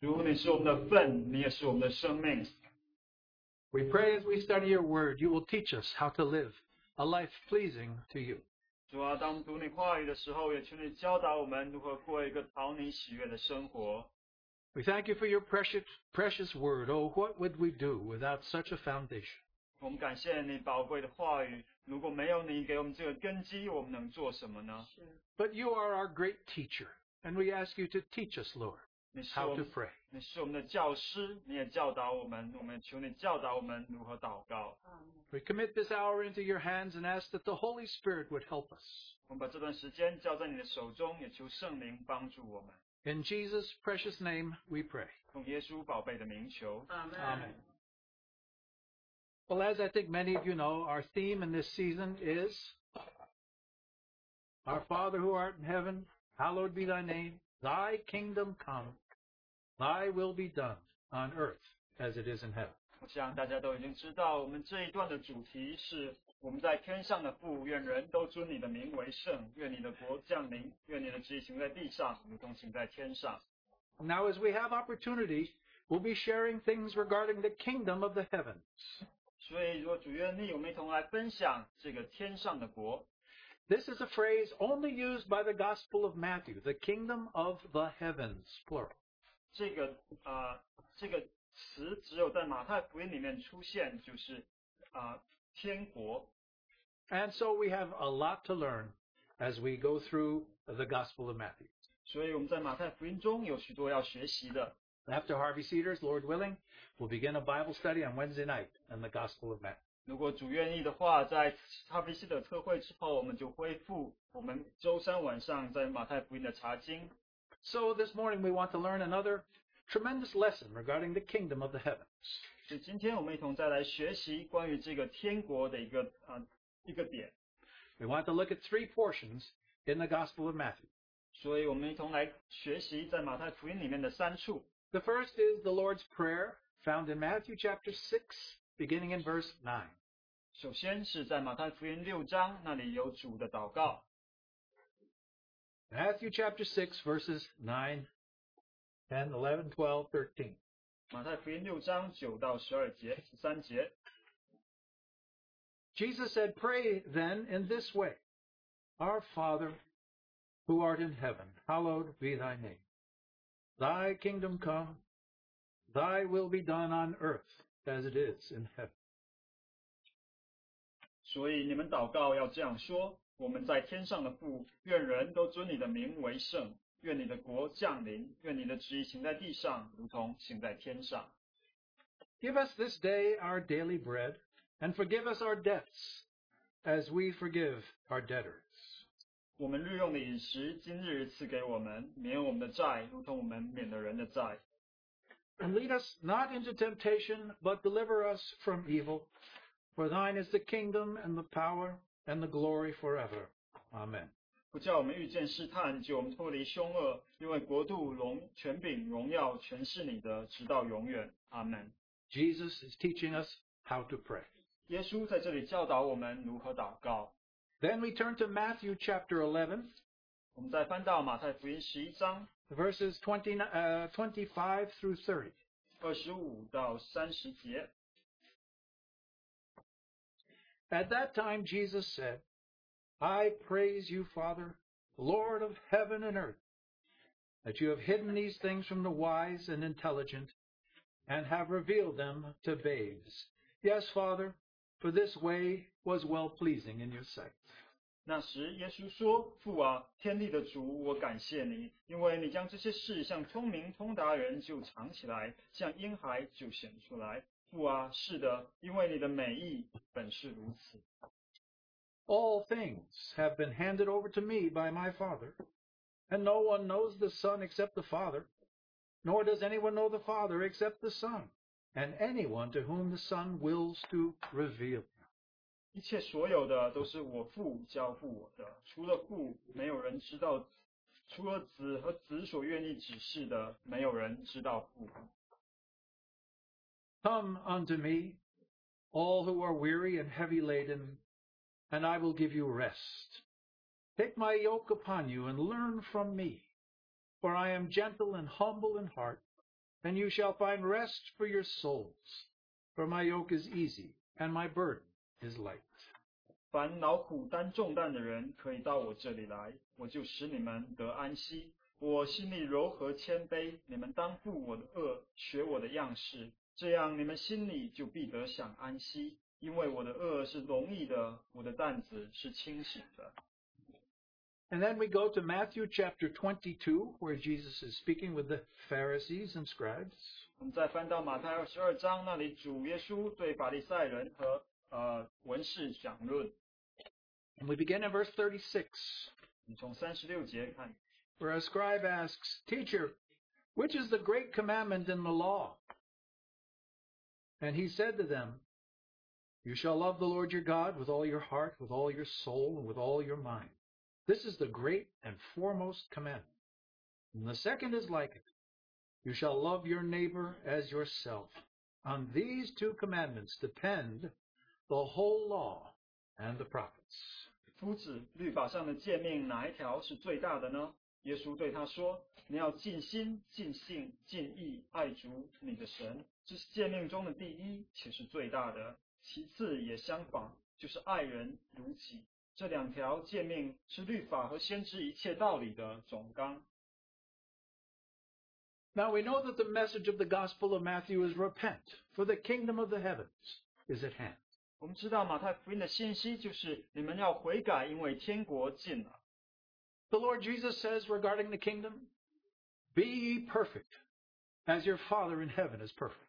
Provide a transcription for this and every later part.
主，你是我们的份，你也是我们的生命。We pray as we study your word, you will teach us how to live a life pleasing to you. 主啊，当读你话语的时候，也求你教导我们如何过一个讨你喜悦的生活。We thank you for your precious word. Oh, what would we do without such a foundation? 我们感谢你宝贵的话语。如果没有你给我们这个根基，我们能做什么呢？ But you are our great teacher, and we ask you to teach us, Lord, how to pray. 你是我们的教师，你也教导我们，我们求你教导我们如何祷告。We commit this hour into your hands and ask that the Holy Spirit would help us. 我们把这段时间交在你的手中，也求圣灵帮助我们。In Jesus' precious name, we pray. 奉耶稣宝贝的名求。Amen. Well, as I think many of you know, our theme in this season is Our Father who art in heaven, hallowed be thy name. Thy kingdom come, thy will be done on earth as it is in heaven. 我想大家都已经知道，我们这一段的主题是我们在天上的父，愿人都尊你的名为圣，愿你的国降临，愿你的旨意行在地上，如同行在天上。Now, as we have opportunity, we'll be sharing things regarding the kingdom of the heavens. 所以，如果主愿意，我们一同来分享这个天上的国。This is a phrase only used by the Gospel of Matthew, the kingdom of the heavens, plural. 这个词只有在马太福音里面出现，就是天国。And so we have a lot to learn as we go through the Gospel of Matthew. 所以我们在马太福音中有许多要学习的。After Harvey Cedars, Lord willing, we'll begin a Bible study on Wednesday night in the Gospel of Matthew. 如果主愿意的话，在哈维西德特会之后，我们就恢复我们周三晚上在马太福音的查经。So this morning we want to learn another tremendous lesson regarding the kingdom of the heavens. 所以今天我们一同再来学习关于这个天国的一个点。We want to look at three portions in the Gospel of Matthew. 所以我们一同来学习在马太福音里面的三处。The first is the Lord's Prayer, found in Matthew chapter 6, beginning in verse 9. 首先是在马太福音六章，那里有主的祷告。Matthew chapter 6, verses 9, 10, 11, 12, 13. 马太福音六章九到十二节，十三节。Jesus said, "Pray then in this way, Our Father, who art in heaven, hallowed be thy name. Thy kingdom come, thy will be done on earth as it is in heaven." 所以你们祷告要这样说：我们在天上的父，愿人都尊你的名为圣，愿你的国降临，愿你的旨意行在地上，如同行在天上。Give us this day our daily bread, and forgive us our debts, as we forgive our debtors. 我们日用的饮食，今日赐给我们，免我们的债，如同我们免了人的债。And lead us not into temptation, but deliver us from evil. For thine is the kingdom and the power and the glory forever. Amen. 不叫我们遇见试探，救我们脱离凶恶，因为国度、权柄、荣耀，全是你的，直到永远。Amen. Jesus is teaching us how to pray. 耶稣在这里教导我们如何祷告。Then we turn to Matthew chapter 11, 我们再翻到马太福音11章 verses 25 through 30. 25到30节。At that time Jesus said, "I praise you, Father, Lord of heaven and earth, that you have hidden these things from the wise and intelligent and have revealed them to babes. Yes, Father, for this way was well-pleasing in your sight." 那时耶稣说：父啊，天地的主，我感谢你，因为你将这些事向聪明通达人就藏起来，向婴孩就显出来。父啊，是的，因为你的美意本是如此。All things have been handed over to me by my Father, and no one knows the Son except the Father, nor does anyone know the Father except the Son, and anyone to whom the Son wills to reveal. 一切所有的都是我父交付我的，除了父，没有人知道；除了子和子所愿意指示的，没有人知道父。Come unto me, all who are weary and heavy laden, and I will give you rest. Take my yoke upon you and learn from me, for I am gentle and humble in heart, and you shall find rest for your souls. For my yoke is easy, and my burden is light. 凡劳苦担重担的人，可以到我这里来，我就使你们得安息。我心里柔和谦卑，你们当负我的恶，学我的样式，这样你们心里就必得享安息。因为我的恶是容易的，我的担子是轻省的。And then we go to Matthew chapter 22, where Jesus is speaking with the Pharisees and scribes. 我们再翻到马太22章，那里主耶稣对法利赛人和文士讲论。And we begin in verse 36. 我们从36节看。Where a scribe asks, Teacher, which is the great commandment in the law? And he said to them, You shall love the Lord your God with all your heart, with all your soul, and with all your mind. This is the great and foremost commandment. And the second is like it. You shall love your neighbor as yourself. On these two commandments depend the whole law and the prophets. 夫子，律法上的诫命哪一条是最大的呢？耶稣对他说：“你要尽心、尽性、尽意爱主你的神，这是诫命中的第一，且是最大的。其次也相仿，就是爱人如己。这两条诫命是律法和先知一切道理的总纲。” Now we know that the message of the Gospel of Matthew is repent, for the kingdom of the heavens is at hand. 我们知道马太福音的信息就是你们要悔改，因为天国近了。The Lord Jesus says regarding the kingdom, Be ye perfect, as your Father in heaven is perfect.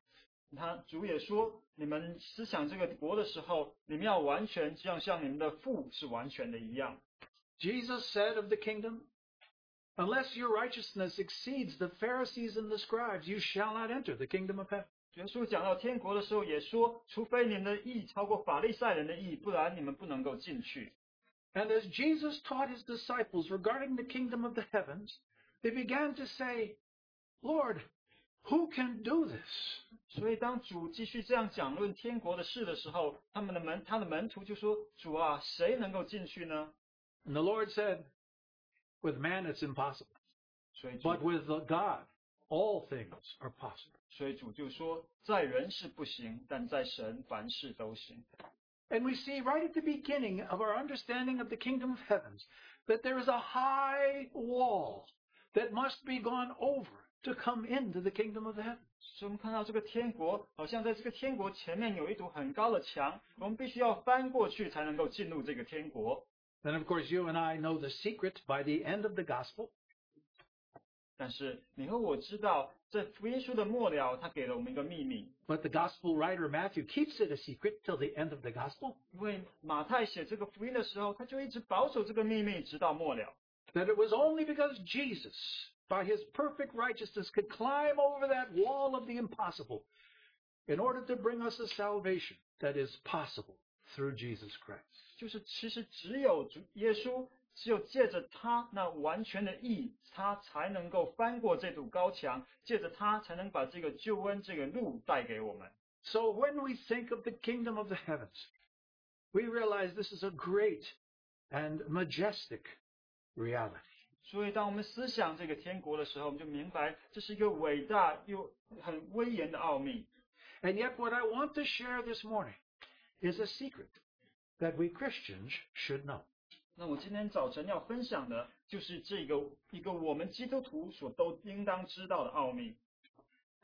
他主也说，你们思想这个国的时候，你们要完全，就像你们的父是完全的一样。Jesus said of the kingdom, Unless your righteousness exceeds the Pharisees and the scribes, you shall not enter the kingdom of heaven. 耶稣讲到天国的时候也说，除非你们的义超过法利赛人的义，不然你们不能够进去。And as Jesus taught his disciples regarding the kingdom of the heavens, they began to say, Lord, who can do this? 所以当主继续这样讲论天国的事的时候，他的门徒就说，主啊，谁能够进去呢？ And the Lord said, With man it's impossible, but with God all things are possible. 所以主就说，在人是不行，但在神凡事都行。And we see right at the beginning of our understanding of the kingdom of heavens that there is a high wall that must be gone over to come into the kingdom of the heavens. 所以我们看到这个天国，好像在这个天国前面有一堵很高的墙，我们必须要翻过去才能够进入这个天国。Then of course you and I know the secret by the end of the gospel. 但是你和我知道，在福音书的末了，他给了我们一个秘密。But the gospel writer Matthew keeps it a secret till the end of the gospel. 因为马太写这个福音的时候，他就一直保守这个秘密，直到末了。That it was only because Jesus, by his perfect righteousness, could climb over that wall of the impossible, in order to bring us a salvation that is possible through Jesus Christ. 就是其实只有耶稣，只有借着他那完全的义，他才能够翻过这堵高墙，借着他才能把这个救恩这个路带给我们。So when we think of the kingdom of the heavens, we realize this is a great and majestic reality. 所以当我们思想这个天国的时候，我们就明白这是一个伟大又很威严的奥秘。And yet what I want to share this morning is a secret that we Christians should know. 那我今天早晨要分享的就是一个我们基督徒所都应当知道的奥秘。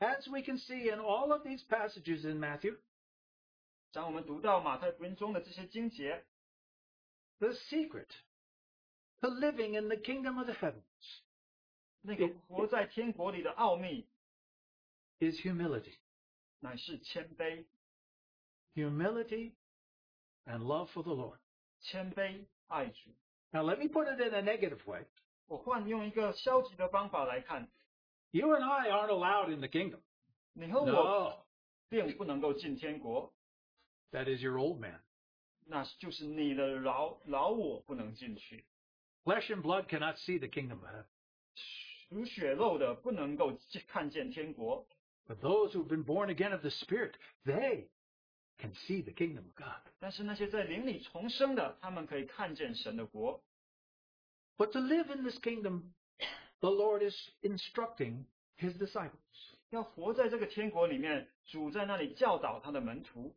As we can see in all of these passages in Matthew, 当我们读到马太福音中的这些经节 ，the secret to living in the kingdom of the heavens, 那个活在天国里的奥秘 ，is humility， 乃是谦卑 ，humility and love for the Lord， 谦卑。Now let me put it in a negative way. 我换用一个消极的方法来看。You and I aren't allowed in the kingdom. 你和我并不能够进天国。That is your old man. 那就是你的老我不能进去。Flesh and blood cannot see the kingdom of heaven. 属血肉的不能够看见天国。But those who've been born again of the Spirit, they can see the kingdom of God. 但是那些在灵里重生的，他们可以看见神的国。But to live in this kingdom, the Lord is instructing his disciples. 要活在这个天国里面，主在那里教导他的门徒。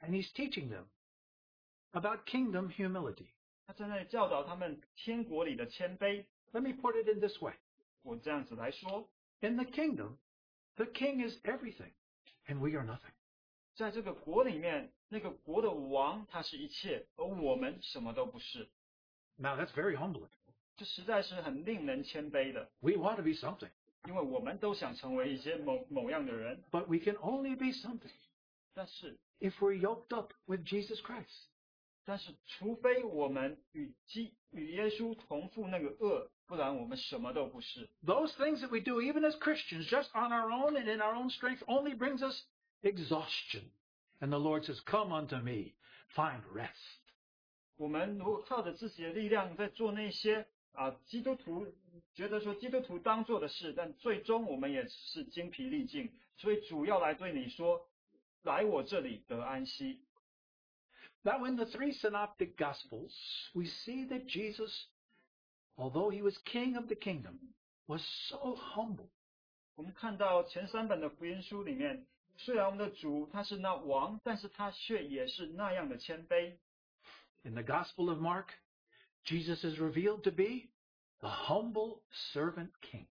And he's teaching them about kingdom humility. 他在那里教导他们天国里的谦卑。Let me put it in this way. 我这样子来说。In the kingdom, the king is everything, and we are nothing. 在这个国里面，那个国的王他是一切，而我们什么都不是。Now that's very humbling. 这实在是很令人谦卑的。We want to be something. 因为我们都想成为一些某样的人。But we can only be something. 但是 if we're yoked up with Jesus Christ. 但是除非我们与耶稣同负那个恶，不然我们什么都不是。Those things that we do, even as Christians, just on our own and in our own strength, only brings us exhaustion. And the Lord says, "Come unto me, find rest." 我们如果靠着自己的力量在做那些基督徒觉得说基督徒当做的事，但最终我们也是精疲力尽。所以主要来对你说，来我这里得安息。Now in the three synoptic gospels, we see that Jesus, although he was king of the kingdom, was so humble. 我们看到前三本的福音书里面，虽然我们的主他是那王，但是他却也是那样的谦卑。In the Gospel of Mark, Jesus is revealed to be the humble servant king.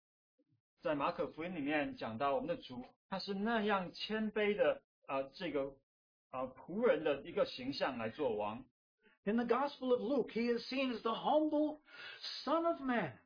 在马可福音里面讲到我们的主，他是那样谦卑的仆人的一个形象来做王。In the Gospel of Luke, he is seen as the humble Son of Man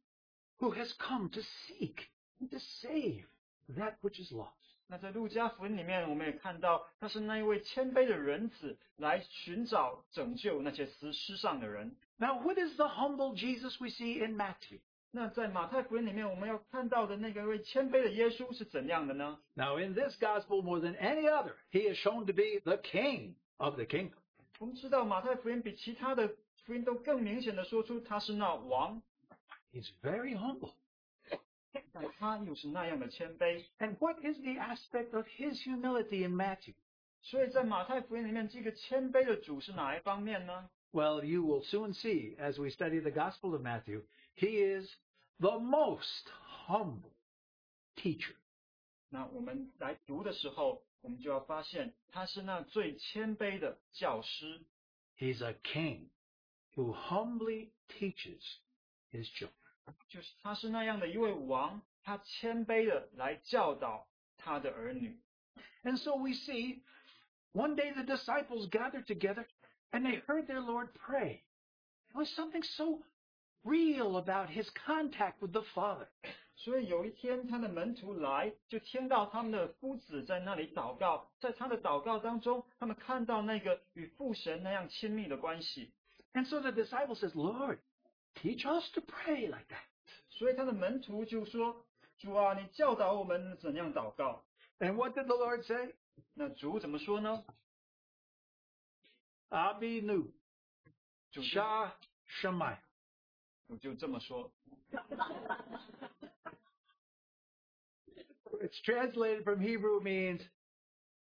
who has come to seek and to save that which is lost. 那在路加福音里面，我们也看到他是那一位谦卑的人子，来寻找拯救那些失丧的人。Now, what is the humble Jesus we see in Matthew? 那在马太福音里面，我们要看到的那个位谦卑的耶稣是怎样的呢 ？Now, in this gospel, more than any other, he is shown to be the king of the kingdom. 我们知道马太福音比其他的福音都更明显的说出他是那王。He's very humble. 但他又是那样的谦卑。And what is the aspect of his humility in Matthew? 所以在马太福音里面，这个谦卑的主是哪一方面呢？ Well, you will soon see as we study the Gospel of Matthew, he is the most humble teacher. 那我们来读的时候，我们就要发现他是那最谦卑的教师。He's a king who humbly teaches his children.就是他是那样的一位王，他谦卑的来教导他的儿女。And so we see, one day the disciples gathered together and they heard their Lord pray. There was something so real about his contact with the Father. 所以有一天他的门徒来，就听到他们的夫子在那里祷告，在他的祷告当中，他们看到那个与父神那样亲密的关系。And so the disciples says, Lord,Teach us to pray like that. 所以他的门徒就说：“主啊，你教导我们怎样祷告。” And what did the Lord say? 那主怎么说呢？ Avinu, Shah Shammai. 我就这么说。It's translated from Hebrew, means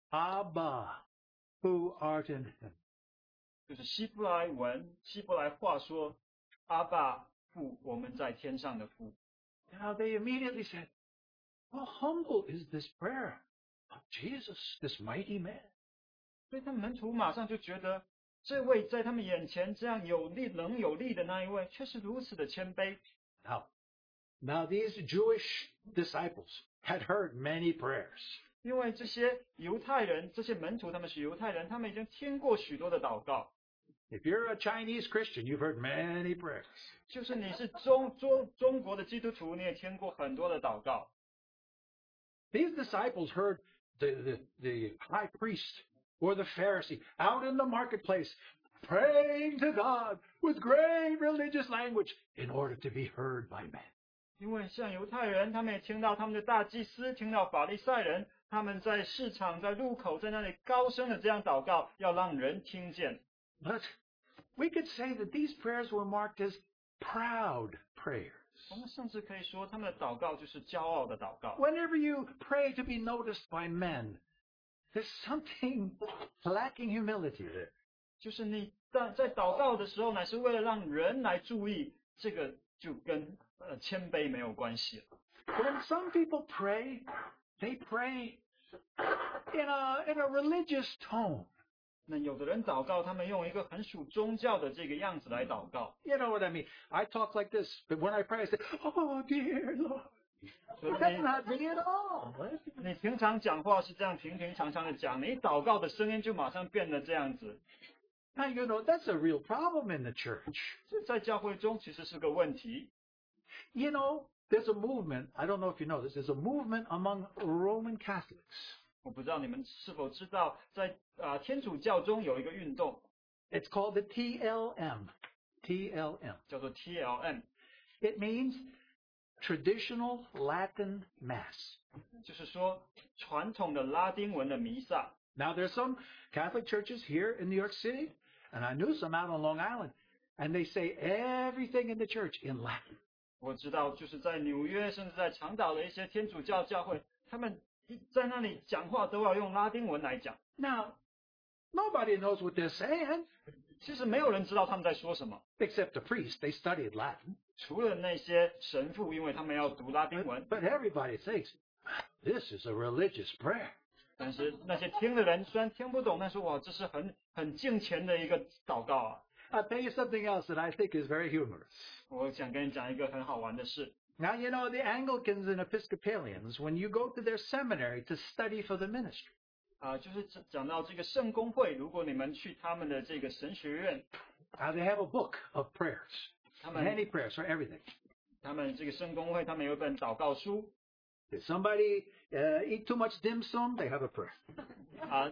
Abba, who art in heaven. 就是希伯来话说。阿爸父，我们在天上的父。Now they immediately said, "How humble is this prayer of Jesus, this mighty man?" 所以他们门徒马上就觉得，这位在他们眼前这样有力的那一位，却是如此的谦卑。Now these Jewish disciples had heard many prayers. 因为这些门徒，他们是犹太人，他们已经听过许多的祷告。If you're a Chinese Christian, you've heard many prayers. 就是你是中国的基督徒，你也听过很多的祷告。These disciples heard the high priest or the Pharisee out in the marketplace praying to God with great religious language in order to be heard by men. 因为像犹太人，他们也听到他们的大祭司，听到法利赛人，他们在市场、在路口，在那里高声的这样祷告，要让人听见。But we could say that these prayers were marked as proud prayers. 我们甚至可以说，他们的祷告就是骄傲的祷告。Whenever you pray to be noticed by men, there's something lacking humility there. 就是你在祷告的时候，乃是为了让人来注意，这个就跟谦卑没有关系了。But when some people pray, they pray in a religious tone. 那有的人祷告，他们用一个很属宗教的这个样子来祷告。 You know what I mean? I talk like this, but when I pray, I say, "Oh dear Lord." That's not me at all. 你平常讲话是这样平平常常的讲，你祷告的声音就马上变得这样子。 Now you know that's a real problem in the church. 这在教会中其实是个问题。 You know, there's a movement. I don't know if you know this. There's a movement among Roman Catholics. 我不知道你们是否知道，在天主教中有一个运动。 It's called the TLM. TLM 叫做 TLM. It means Traditional Latin Mass. 就是说传统的拉丁文的弥撒。 Now there's some Catholic churches here in New York City, and I knew some out on Long Island, and they say everything in the church in Latin. 我知道，就是在纽约，甚至在长岛的一些天主教教会，他们 Now, nobody knows what they're saying. 其实没有人知道他们在说什么。 Except the priests, they studied Latin. 除了那些神父，因为他们要读拉丁文。 But everybody thinks this is a religious prayer. 但是那些听的人虽然听不懂，但是哇，这是很敬虔的一个祷告啊。 I'll tell you something else that I think is very humorous. 我想跟你讲一个很好玩的事。 Now, you know, the Anglicans and Episcopalians, when you go to their seminary to study for the ministry, 就是讲到这个圣公会，如果你们去他们的这个神学院， they have a book of prayers, many prayers for everything. 他们这个圣公会，他们有一本祷告书。 If somebody eat too much dim sum, they have a prayer.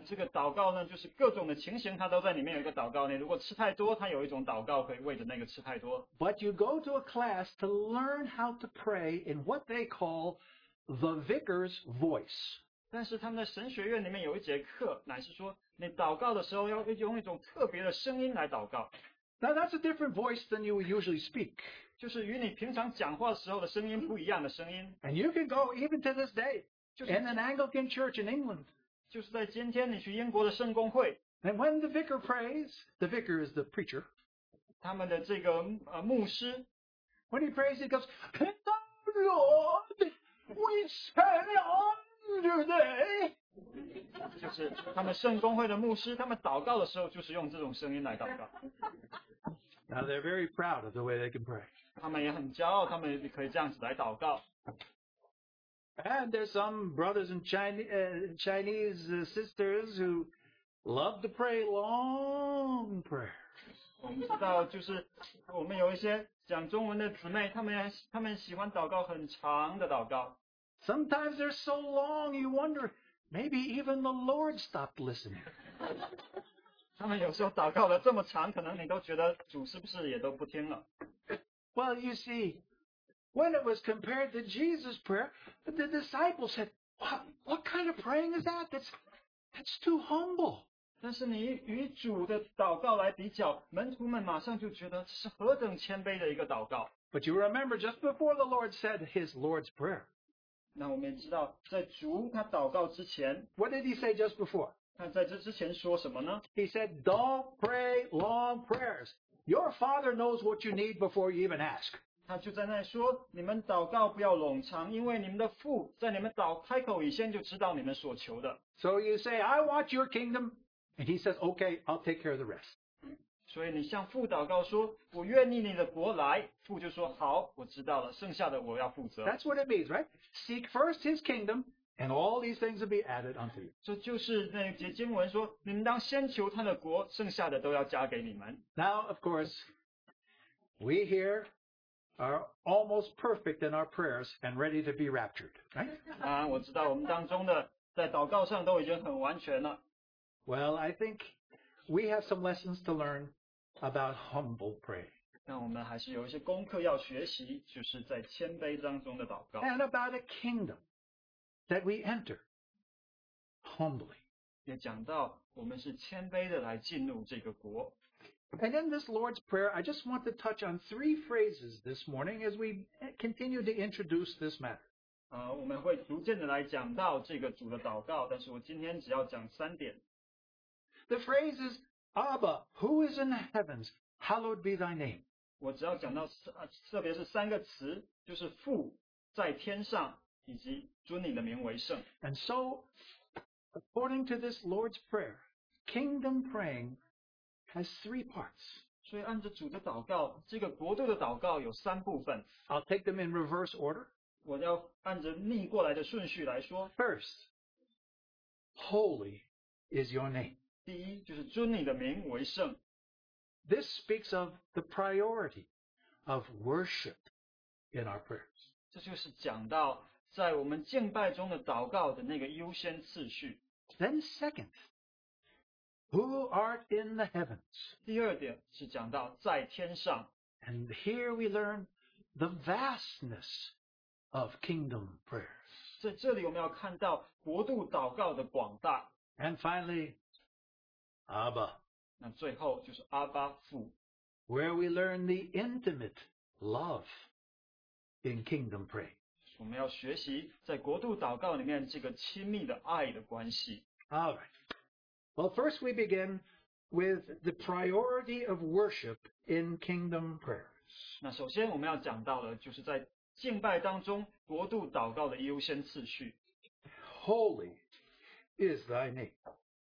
这个祷告呢，就是各种的情形它都在里面有一个祷告呢。如果吃太多，它有一种祷告可以为着那个吃太多。 But you go to a class to learn how to pray in what they call the vicar's voice. 但是他们的神学院里面有一节课，乃是说你祷告的时候要用一种特别的声音来祷告。 Now that's a different voice than you usually speak. 就是与你平常讲话时候的声音不一样的声音。 And you can go even to this day in an Anglican church in England. 就是在今天你去英国的圣公会。 And when the vicar prays, the vicar is the preacher. 他们的这个牧师。 When he prays, he goes, "Lord, we stand on today." 就是他们圣公会的牧师，他们祷告的时候就是用这种声音来祷告。 Now they're very proud of the way they can pray. 他们也很骄傲，他们可以这样子来祷告。 And there's some brothers and Chinese sisters who love to pray long prayers. 我们知道，就是我们有一些讲中文的姊妹，他们喜欢祷告很长的祷告。 Sometimes they're so long, you wonder. Maybe even the Lord stopped listening. 他们有时候祷告了这么长，可能你都觉得主是不是也都不听了。 Well, you see, when it was compared to Jesus' prayer, the disciples said, "What kind of praying is that? That's too humble." 但是你与主的祷告来比较，门徒们马上就觉得这是何等谦卑的一个祷告。 But you remember just before the Lord said his Lord's prayer. 那我们也知道，在主他祷告之前 What did he say just before? 他在这之前说什么呢？ He said, "Don't pray long prayers. Your Father knows what you need before you even ask." 他就在那说，你们祷告不要冗长，因为你们的父在你们开口以前就知道你们所求的。 So you say, "I want your kingdom," and he says, "Okay, I'll take care of the rest." 所以你向父祷告说，我愿意你的国来，父就说好，我知道了，剩下的我要负责。 That's what it means, right? Seek first his kingdom, and all these things will be added unto you. 这就是那节经文说，你们当先求他的国，剩下的都要加给你们。 Now, of course, we here are almost perfect in our prayers and ready to be raptured, right? 我知道我们当中的在祷告上都已经很完全了。 Well, I think we have some lessons to learn about humble prayer. And about a kingdom that we enter humbly. And in this Lord's Prayer, I just want to touch on three phrases this morning as we continue to introduce this matter. 我们会逐渐的来讲到这个主的祷告，但是我今天只要讲三点。 The phrase is, "Abba, who is in the heavens, hallowed be thy name." 我只要讲到，特别是三个词，就是父在天上以及尊你的名为圣。And so, according to this Lord's Prayer, kingdom praying has three parts. 所以按着主的祷告，这个国度的祷告有三部分。I'll take them in reverse order. 我要按着逆过来的顺序来说。First, holy is your name. 第一就是尊你的名为圣。This speaks of the priority of worship in our prayers. 这就是讲到在我们敬拜中的祷告的那个优先次序。Then second, who art in the heavens. 第二点是讲到在天上。And here we learn the vastness of kingdom prayers. 在这里我们要看到国度祷告的广大。And finally, Abba. 那最后就是阿爸父 ，where we learn the intimate love in kingdom prayer. 我们要学习在国度祷告里面这个亲密的爱的关系。All right. Well, first we begin with the priority of worship in kingdom prayers. 那首先我们要讲到的就是在敬拜当中国度祷告的优先次序。Holy is thy name.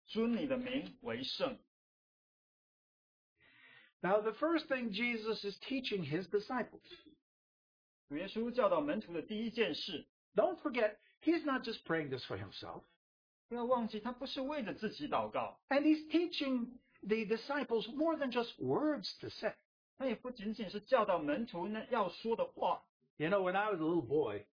尊你的名为圣。Now, the first thing Jesus is teaching his disciples. 主耶稣教导门徒的第一件事。Don't forget, he's not just praying this for himself. 不要忘记，他不是为着自己祷告。And he's teaching the disciples more than just words to say. 他也不仅仅是教导门徒那要说的话。You know, when I was a little boy,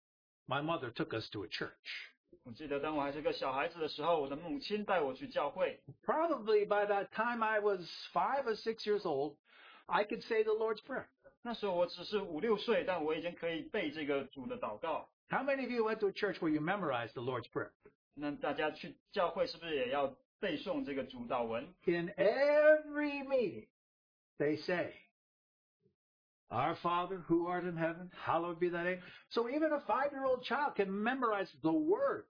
my mother took us to a church. 我记得当我还是个小孩子的时候，我的母亲带我去教会。Probably by that time I was 5 or 6 years old, I could say the Lord's Prayer. 那时候我只是5、6岁，但我已经可以背这个主的祷告。How many of you went to a church where you memorized the Lord's Prayer? 那大家去教会是不是也要背诵这个主祷文 ？In every meeting, they say, Our Father who art in heaven, hallowed be thy name. So even a 5-year-old child can memorize the words.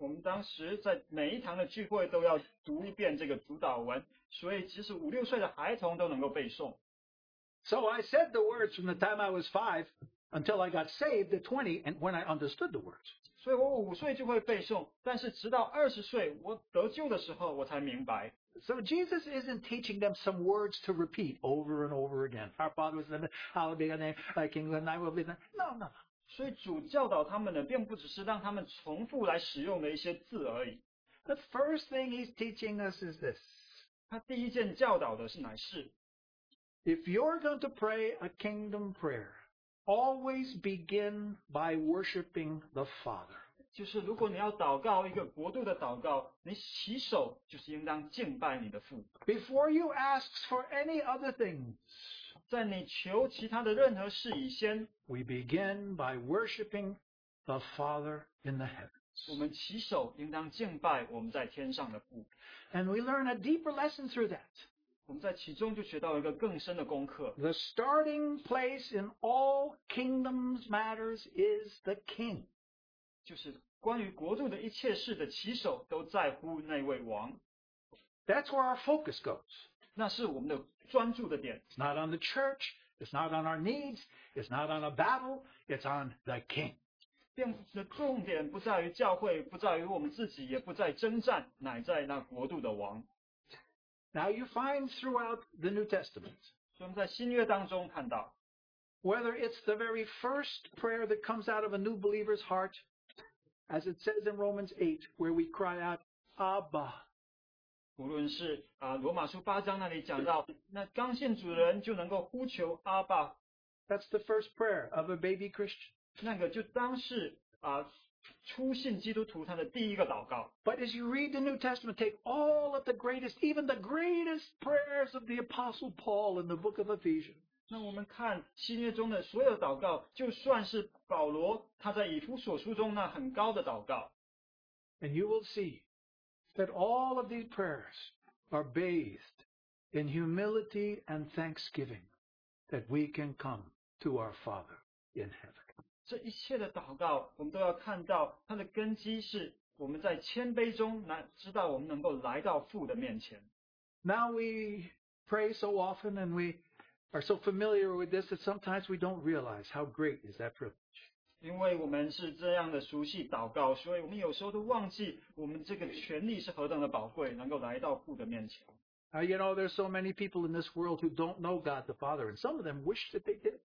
我们当时在每一堂的聚会都要读一遍这个主祷文，所以即使5、6岁的孩童都能够背诵。So I said the words from the time I was 5 until I got saved at 20, and when I understood the words. 所以我5岁就会背诵，但是直到20岁我得救的时候，我才明白。So Jesus isn't teaching them some words to repeat over and over again. Our Father who is in heaven, hallowed be thy name, thy kingdom, thy will be done. No. 所以主教导他们的并不只是让他们重复来使用的一些字而已。The first thing he's teaching us is this. 他第一件教导的是乃是 If you're going to pray a kingdom prayer, always begin by worshiping the Father. 就是如果你要祷告一个国度的祷告，你起手就是应当敬拜你的父。Before you ask for any other things, 在你求其他的任何事以前 ，we begin by worshiping the Father in the heavens. 我们起手应当敬拜我们在天上的父。And we learn a deeper lesson through that. 我们在其中就学到一个更深的功课。The starting place in all kingdoms matters is the King. 就是关于国度的一切事的起手都在乎那位王。That's where our focus goes. 那是我们的专注的点。It's not on the church. It's not on our needs. It's not on a battle. It's on the King. 重点不在于教会，不在于我们自己，也不在征战，乃在那国度的王。Now you find throughout the New Testament. 所以我们在新约当中看到 ，whether it's the very first prayer that comes out of a new believer's heart. As it says in Romans 8, where we cry out, Abba. 无论是罗马书8章那里讲到，那刚信主的人就能够呼求阿爸。That's the first prayer of a baby Christian. 那个就当是初信基督徒他的第一个祷告。But as you read the New Testament, take all of the greatest, even the greatest prayers of the Apostle Paul in the book of Ephesians. 那我们看新约中的所有祷告，就算是保罗他在以弗所书中那很高的祷告。And you will see that all of these prayers are bathed in humility and thanksgiving that we can come to our Father in heaven. 这一切的祷告，我们都要看到它的根基是我们在谦卑中知道我们能够来到父的面前。Now we pray so often and we are so familiar with this that sometimes we don't realize how great is that privilege. 因为我们是这样的熟悉祷告，所以我们有时候都忘记我们这个权利是何等的宝贵，能够来到父的面前。You know, there's so many people in this world who don't know God the Father, and some of them wish that they did.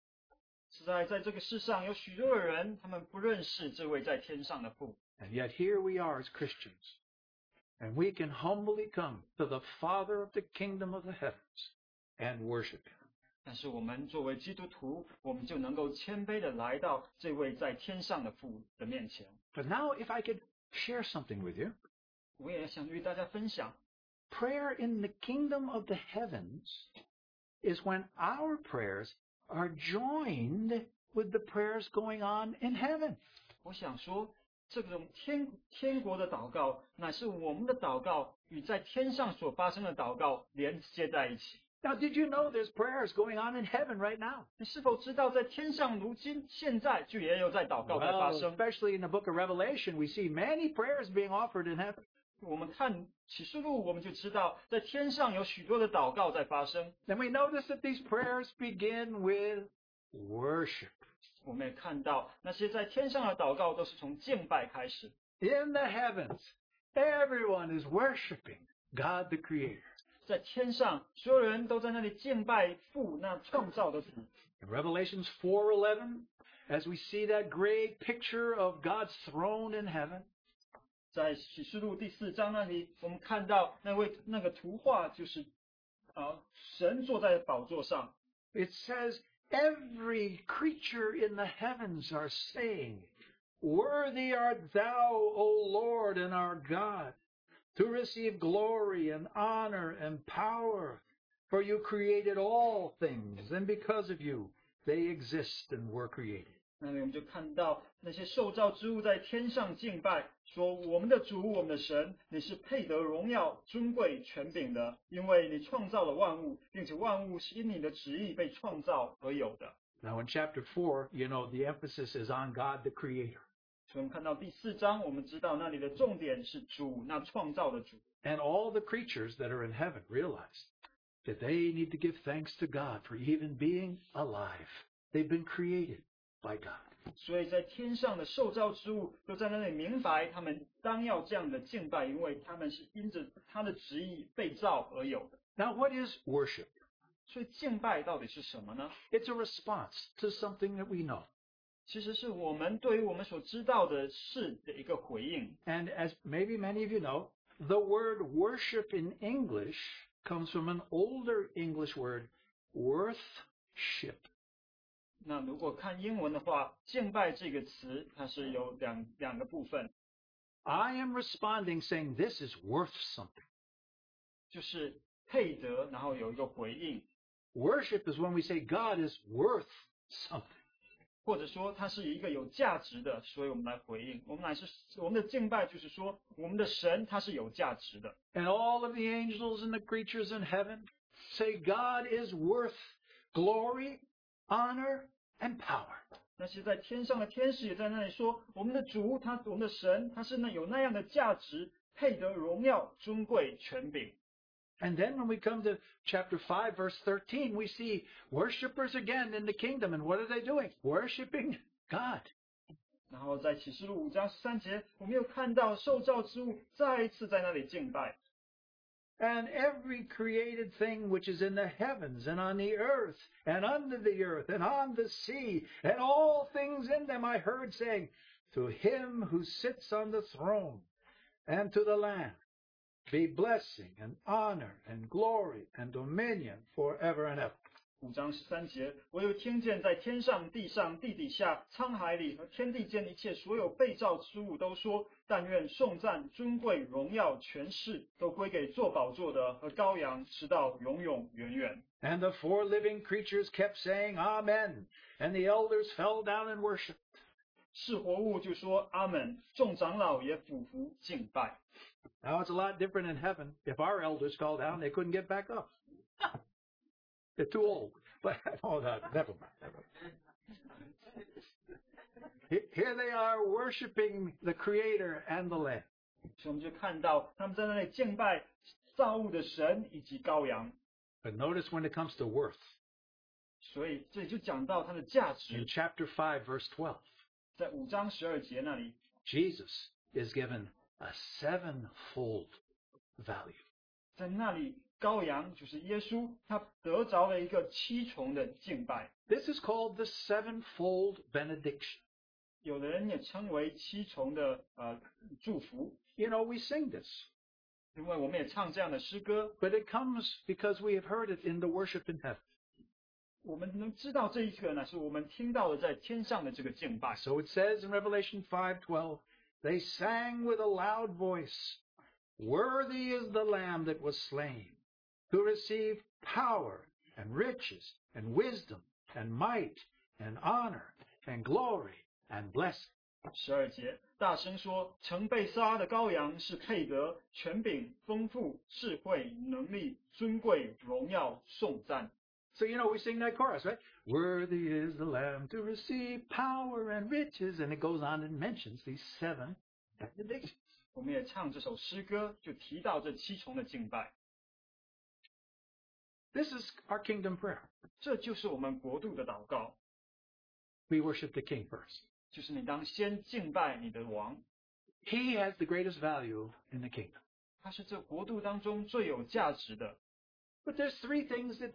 实在在这个世上有许多的人，他们不认识这位在天上的父。And yet here we are as Christians, and we can humbly come to the Father of the kingdom of the heavens and worship Him. 但是我们作为基督徒，我们就能够谦卑地来到这位在天上的父的面前。But now, if I could share something with you, 我也想与大家分享。Prayer in the kingdom of the heavens is when our prayers are joined with the prayers going on in heaven. 我想说，这种天国的祷告，乃是我们的祷告与在天上所发生的祷告连接在一起。Now, did you know there's prayers going on in heaven right now? 你是否知道在天上如今现在就也有在祷告在发生？ Especially in the book of Revelation, we see many prayers being offered in heaven. 我们看启示录，我们就知道在天上有许多的祷告在发生。And we notice that these prayers begin with worship. 我们也看到那些在天上的祷告都是从敬拜开始。In the heavens, everyone is worshiping God the Creator. 在天上，所有人都在那里敬拜父那创造的主。In Revelations 4:11, as we see that great picture of God's throne in heaven, 在启示录第四章那里，我们看到那个图画，就是神坐在宝座上。It says every creature in the heavens are saying, "Worthy art thou, O Lord, and our God." To receive glory and honor and power, for you created all things, and because of you, they exist and were created. 那里我们就看到那些受造之物在天上敬拜，说我们的主，我们的神，你是配得荣耀、尊贵、权柄的，因为你创造了万物，并且万物是因你的旨意被创造而有的。Now in chapter 4, you know, the emphasis is on God the Creator. 所以我们看到第四章，我们知道那里的重点是主，那创造的主。And all the creatures that are in heaven realize that they need to give thanks to God for even being alive. They've been created by God. 所以在天上的受造之物都在那里明白，他们当要这样的敬拜，因为他们是因着他的旨意被造而有的。Now what is worship? 所以敬拜到底是什么呢？ It's a response to something that we know. 其实是我们对于我们所知道的事的一个回应。And as maybe many of you know, the word worship in English comes from an older English word, worthship. 那如果看英文的话，敬拜这个词它是有两个部分。I am responding saying this is worth something. 就是配得，然后有一个回应。Worship is when we say God is worth something. 或者说它是一个有价值的，所以我们来回应。我们的敬拜就是说，我们的神它是有价值的。And all of the angels and the creatures in heaven say God is worth glory, honor, and power. 那些在天上的天使也在那里说，我们的主，我们的神，他是有那样的价值，配得荣耀、尊贵、权柄。And then when we come to chapter 5, verse 13, we see worshipers again in the kingdom. And what are they doing? Worshiping God. 然后在启示录5章13节，我们又看到受造之物再一次在那里敬拜。And every created thing which is in the heavens and on the earth and under the earth and on the sea and all things in them I heard saying, to him who sits on the throne and to the Lamb. Be blessing and honor and glory and dominion forever and ever. 五章十三节，我又听见在天上、地上、地底下、沧海里和天地间一切所有被造之物都说：但愿颂赞、尊贵、荣耀、权势都归给坐宝座的和羔羊，直到永永远远。And the four living creatures kept saying, Amen. And the elders fell down and worshipped. 是活物就说阿门，众长老也俯伏敬拜。Now it's a lot different in heaven. If our elders fell down, they couldn't get back up. They're too old. But oh, no, never mind. Here they are worshiping the Creator and the Lamb. 所以我们就看到他们在那里敬拜造物的神以及羔羊。But notice when it comes to worth. 所以这里就讲到它的价值。In chapter 5, verse 12. 在五章十二节那里 Jesus is given a sevenfold value. 在那里羔羊就是耶稣，他得着了一个七重的敬拜。This is called the sevenfold benediction. 有的人也称为七重的祝福。You know, we sing this. 因为我们也唱这样的诗歌。But it comes because we have heard it in the worship in heaven. 我们能知道这一刻呢，是我们听到了在天上的这个敬拜。So it says in Revelation 5:12, they sang with a loud voice, worthy is the Lamb that was slain, to receive power and riches and wisdom and might and honor and glory and blessing. 十二节，大声说，曾被杀的羔羊是配得权柄、丰富、智慧、能力、尊贵、荣耀、颂赞。So, you know, we sing that chorus, right? Worthy is the Lamb to receive power and riches. And it goes on and mentions these seven benedictions. 我们也唱这首诗歌，就提到这七重的敬拜。This is our kingdom prayer. 这就是我们国度的祷告。We worship the King first. 就是你当先敬拜你的王。He has the greatest value in the kingdom. 他是这国度当中最有价值的。But there's three things that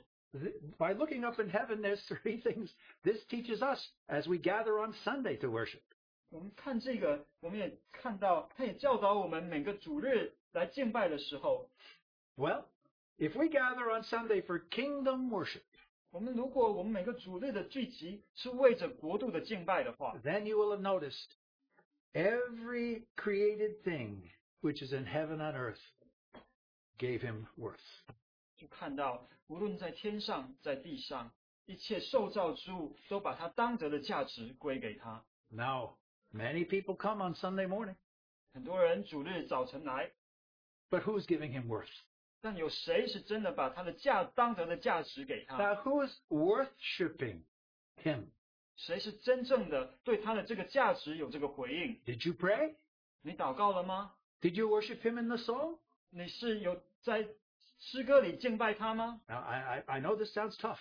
by looking up in heaven, there's three things this teaches us as we gather on Sunday to worship. 我们看这个，我们也看到，它也教导我们每个主日来敬拜的时候。Well, if we gather on Sunday for kingdom worship, 如果我们每个主日的聚集是为着国度的敬拜的话 ，then you will have noticed every created thing which is in heaven on earth gave him worth. 就看到。无论在天上，在地上，一切受造之物都把它当得的价值归给他。Now, many people come on Sunday morning. 很多人主日早晨来。But who's giving him worth? 但有谁是真的把他的当得的价值给他？ Now, who's worshiping him? 谁是真正的对他的这个价值有这个回应 ？Did you pray? 你祷告了吗 ？Did you worship him in the song? 你是有在诗歌里敬拜他吗 Now, I know this sounds tough.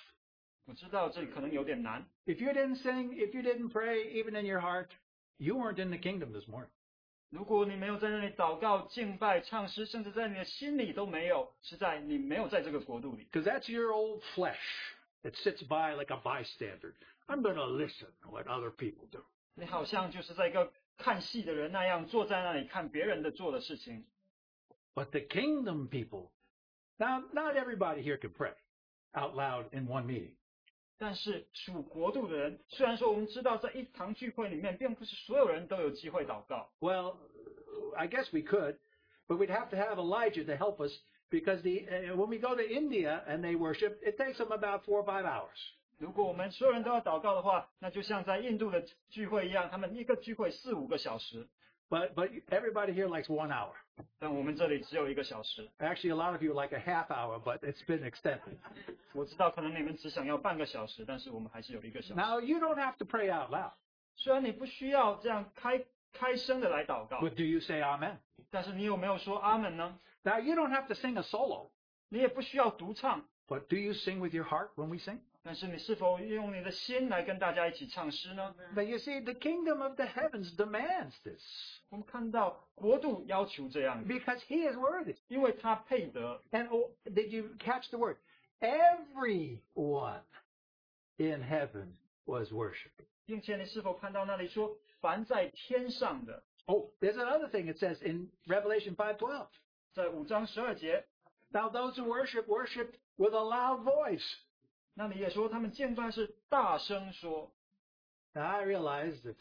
我知道这可能有点难。If you didn't sing, if you didn't pray, even in your heart, you weren't in the kingdom this morning. 如果你没有在那里祷告、敬拜、唱诗，甚至在你的心里都没有，实在你没有在这个国度里。Because that's your old flesh that sits by like a bystander. I'm going to listen to what other people do. 你好像就是在一个看戏的人那样，坐在那里看别人的做的事情。But the kingdom people. Now, not everybody here can pray out loud in one meeting. 但是属国度的人，虽然说我们知道在一堂聚会里面，并不是所有人都有机会祷告。Well, I guess we could, but we'd have to have Elijah to help us because when we go to India and they worship, it takes them about 4 or 5 hours. 如果我们所有人都要祷告的话，那就像在印度的聚会一样，他们一个聚会4-5个小时。But everybody here likes 1 hour. 但我们这里只有一个小时。Actually, a lot of you like a half hour, but it's been extended. 我知道可能你们只想要半个小时，但是我们还是有一个小时。Now you don't have to pray out loud. 虽然你不需要这样开声的来祷告。But do you say amen? 但是你有没有说阿门呢 ？Now you don't have to sing a solo. 你也不需要独唱。But do you sing with your heart when we sing? 但是你是否用你的心来跟大家一起唱诗呢 ？But you see, the kingdom of the heavens demands this. 我们看到国度要求这样。Because he is worthy. 因为他配得。And oh, did you catch the word? Everyone in heaven was worshiping. 并且你是否看到那里说凡在天上的？ Oh, there's another thing it says in Revelation 5:12. 在五章十二节。Now those who worship worship with a loud voice. 那你也说他们敬拜是大声说。Now I realize that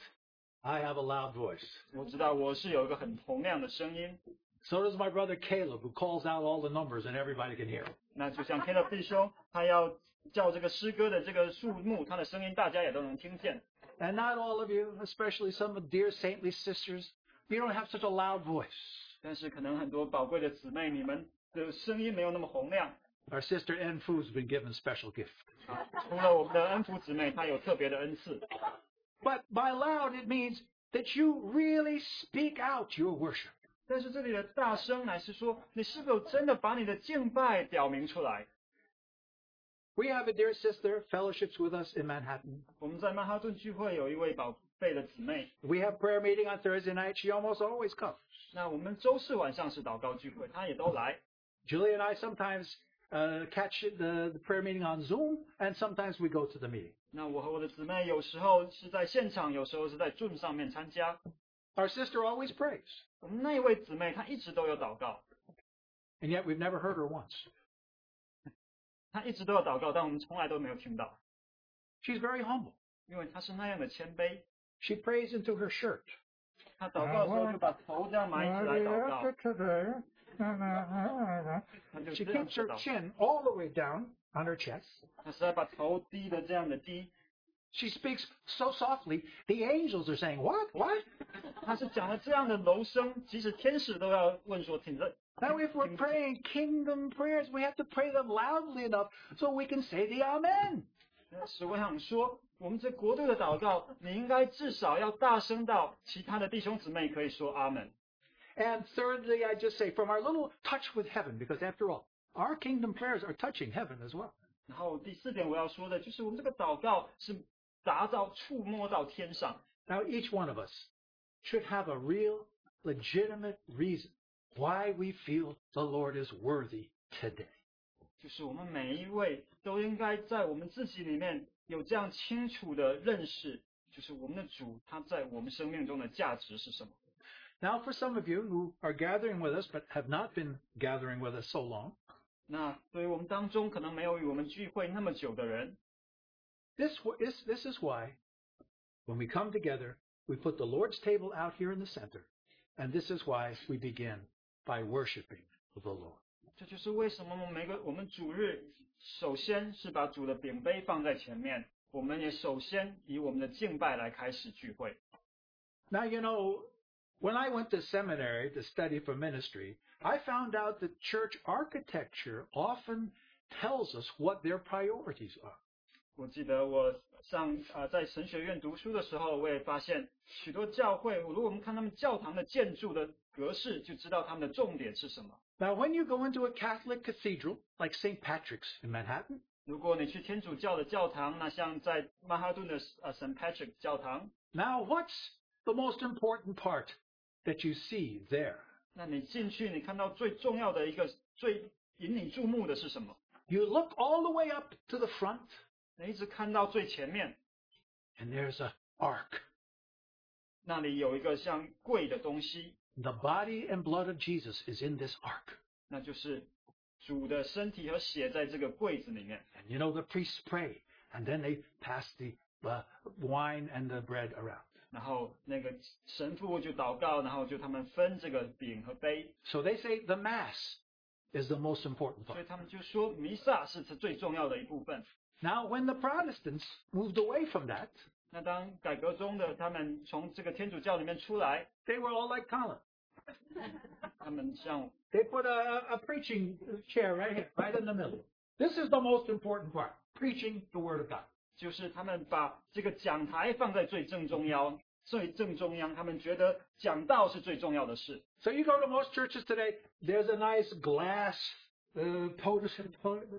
I have a loud voice. 我知道我是有一个很洪亮的声音。So does my brother Caleb, who calls out all the numbers and everybody can hear. 那就像 Caleb 弟兄，他要叫这个诗歌的这个数目，他的声音大家也都能听见。And not all of you, especially some of dear saintly sisters, you don't have such a loud voice. 但是可能很多宝贵的姊妹，你们的声音没有那么洪亮。Our sister Enfu's been given special gift. 除了我们的恩福姊妹，她有特别的恩赐。But by loud it means that you really speak out your worship. 但是这里的大声乃是说，你是否真的把你的敬拜表明出来 ？We have a dear sister fellowships with us in Manhattan. 我们在曼哈顿聚会有一位 We have prayer meeting on Thursday night. She almost always comes. Julie and I sometimes catch the prayer meeting on Zoom, and sometimes we go to the meeting. Our sister always prays. And yet we've never heard her once. She's very humble. She prays into her shirt. She keeps her chin all the way down on her chest. She speaks so softly, the angels are saying, "What? What?" Now if we're praying kingdom prayers, we have to pray them loudly enough so we can say the Amen. And thirdly, I just say, from our little touch with heaven, because after all, our kingdom prayers are touching heaven as well. Now each one of us should have a real, legitimate reason why we feel the Lord is worthy today. Now for some of you who are gathering with us but have not been gathering with us so long, this is why when we come together, we put the Lord's table out here in the center, and this is why we begin by worshiping the Lord. Now, you know, when I went to seminary to study for ministry, I found out that church architecture often tells us what their priorities are. Now, when you go into a Catholic cathedral, like St. Patrick's in Manhattan, now what's the most important part that you see there? You look all the way up to the front, and there's an ark. The body and blood of Jesus is in this ark. And you know, the priests pray, and then they pass the wine and the bread around. So they say the Mass is the most important part. Now, when the Protestants moved away from that, they were all like Colin. They put a preaching chair right here, right in the middle. This is the most important part, preaching the Word of God. So you go to most churches today, there's a nice glass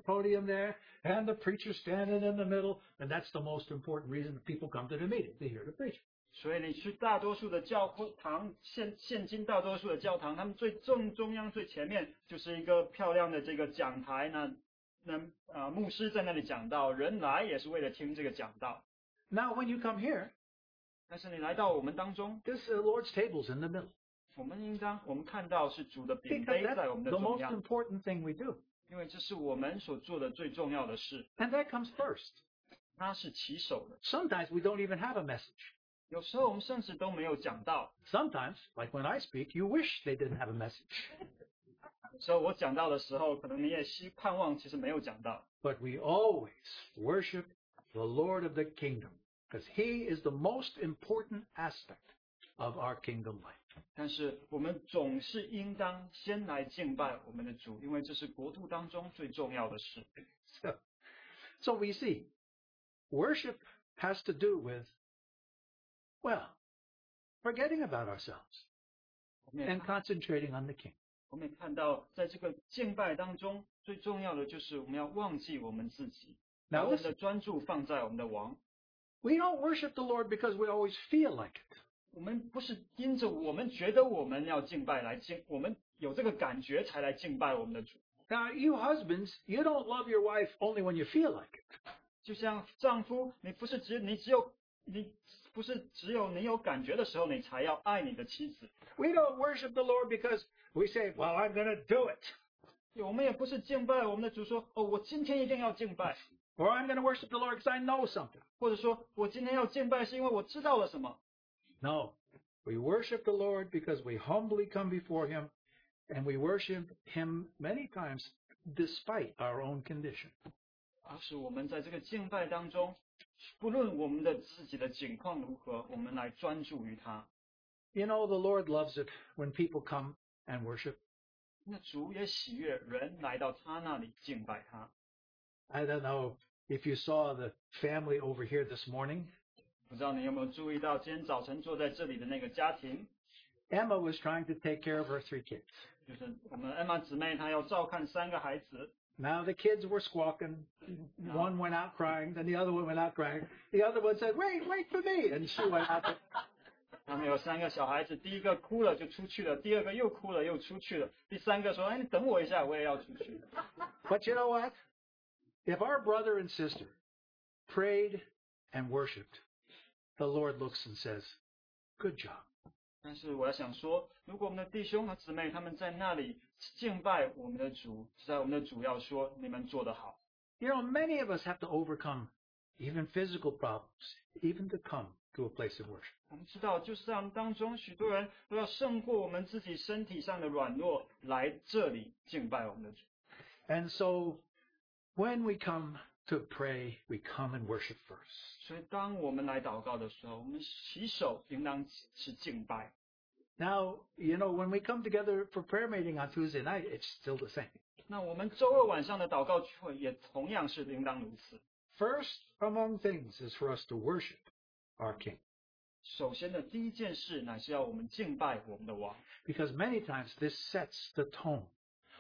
podium there, and the preacher standing in the middle, and that's the most important reason people come to the meeting. They hear the preacher. Now when you come here, this Lord's table's in the middle. The most important thing we do. And that comes first. Sometimes we don't even have a message. Sometimes, like when I speak, you wish they didn't have a message. But we always worship the Lord of the kingdom, because He is the most important aspect of our kingdom life. So we see, worship has to do with, well, forgetting about ourselves and concentrating on the King. Now listen. We don't worship the Lord because we always feel like it. 我们不是因着我们觉得我们要敬拜来敬，我们有这个感觉才来敬拜我们的主。Now, you husbands, you don't love your wife only when you feel like it. 就像丈夫，你不是只有你有感觉的时候，你才要爱你的妻子。We don't worship the Lord because we say, "Well, I'm going to do it." 我们也不是敬拜我们的主说，哦，我今天一定要敬拜。Or I'm going to worship the Lord because I know something. 或者说我今天要敬拜是因为我知道了什么。No, we worship the Lord because we humbly come before Him, and we worship Him many times despite our own condition. 使我们在这个敬拜当中，不论我们的自己的境况如何，我们来专注于他。You know, the Lord loves it when people come and worship. 那主也喜悦人来到他那里敬拜他。I don't know if you saw the family over here this morning. 不知道你有没有注意到今天早晨坐在这里的那个家庭 ？Emma was trying to take care of her three kids. 就是我们 Emma 姊妹她要照看三个孩子。Now the kids were squawking. One went out crying, then the other one went out crying. The other one said, "Wait, wait for me," and she went out. 他们有三个小孩子，第一个哭了就出去了，第二个又哭了又出去了，第三个说：“哎，你等我一下，我也要出去。” But you know what? If our brother and sister prayed and worshipped, the Lord looks and says, "Good job." 但是我想说，如果我们的弟兄和姊妹他们在那里敬拜我们的主，在我们的主要说，你们做得好。You know, many of us have to overcome even physical problems, even to come to a place of worship. 我们知道，就是在我们当中，许多人都要胜过我们自己身体上的软弱，来这里敬拜我们的主。And so, when we come to pray, we come and worship first. 所以当我们来祷告的时候，我们起手应当是敬拜。Now, you know, when we come together for prayer meeting on Tuesday night, it's still the same. 那我们周二晚上的祷告聚会也同样是应当如此。First among things is for us to worship our King. 首先的第一件事乃是要我们敬拜我们的王。Because many times this sets the tone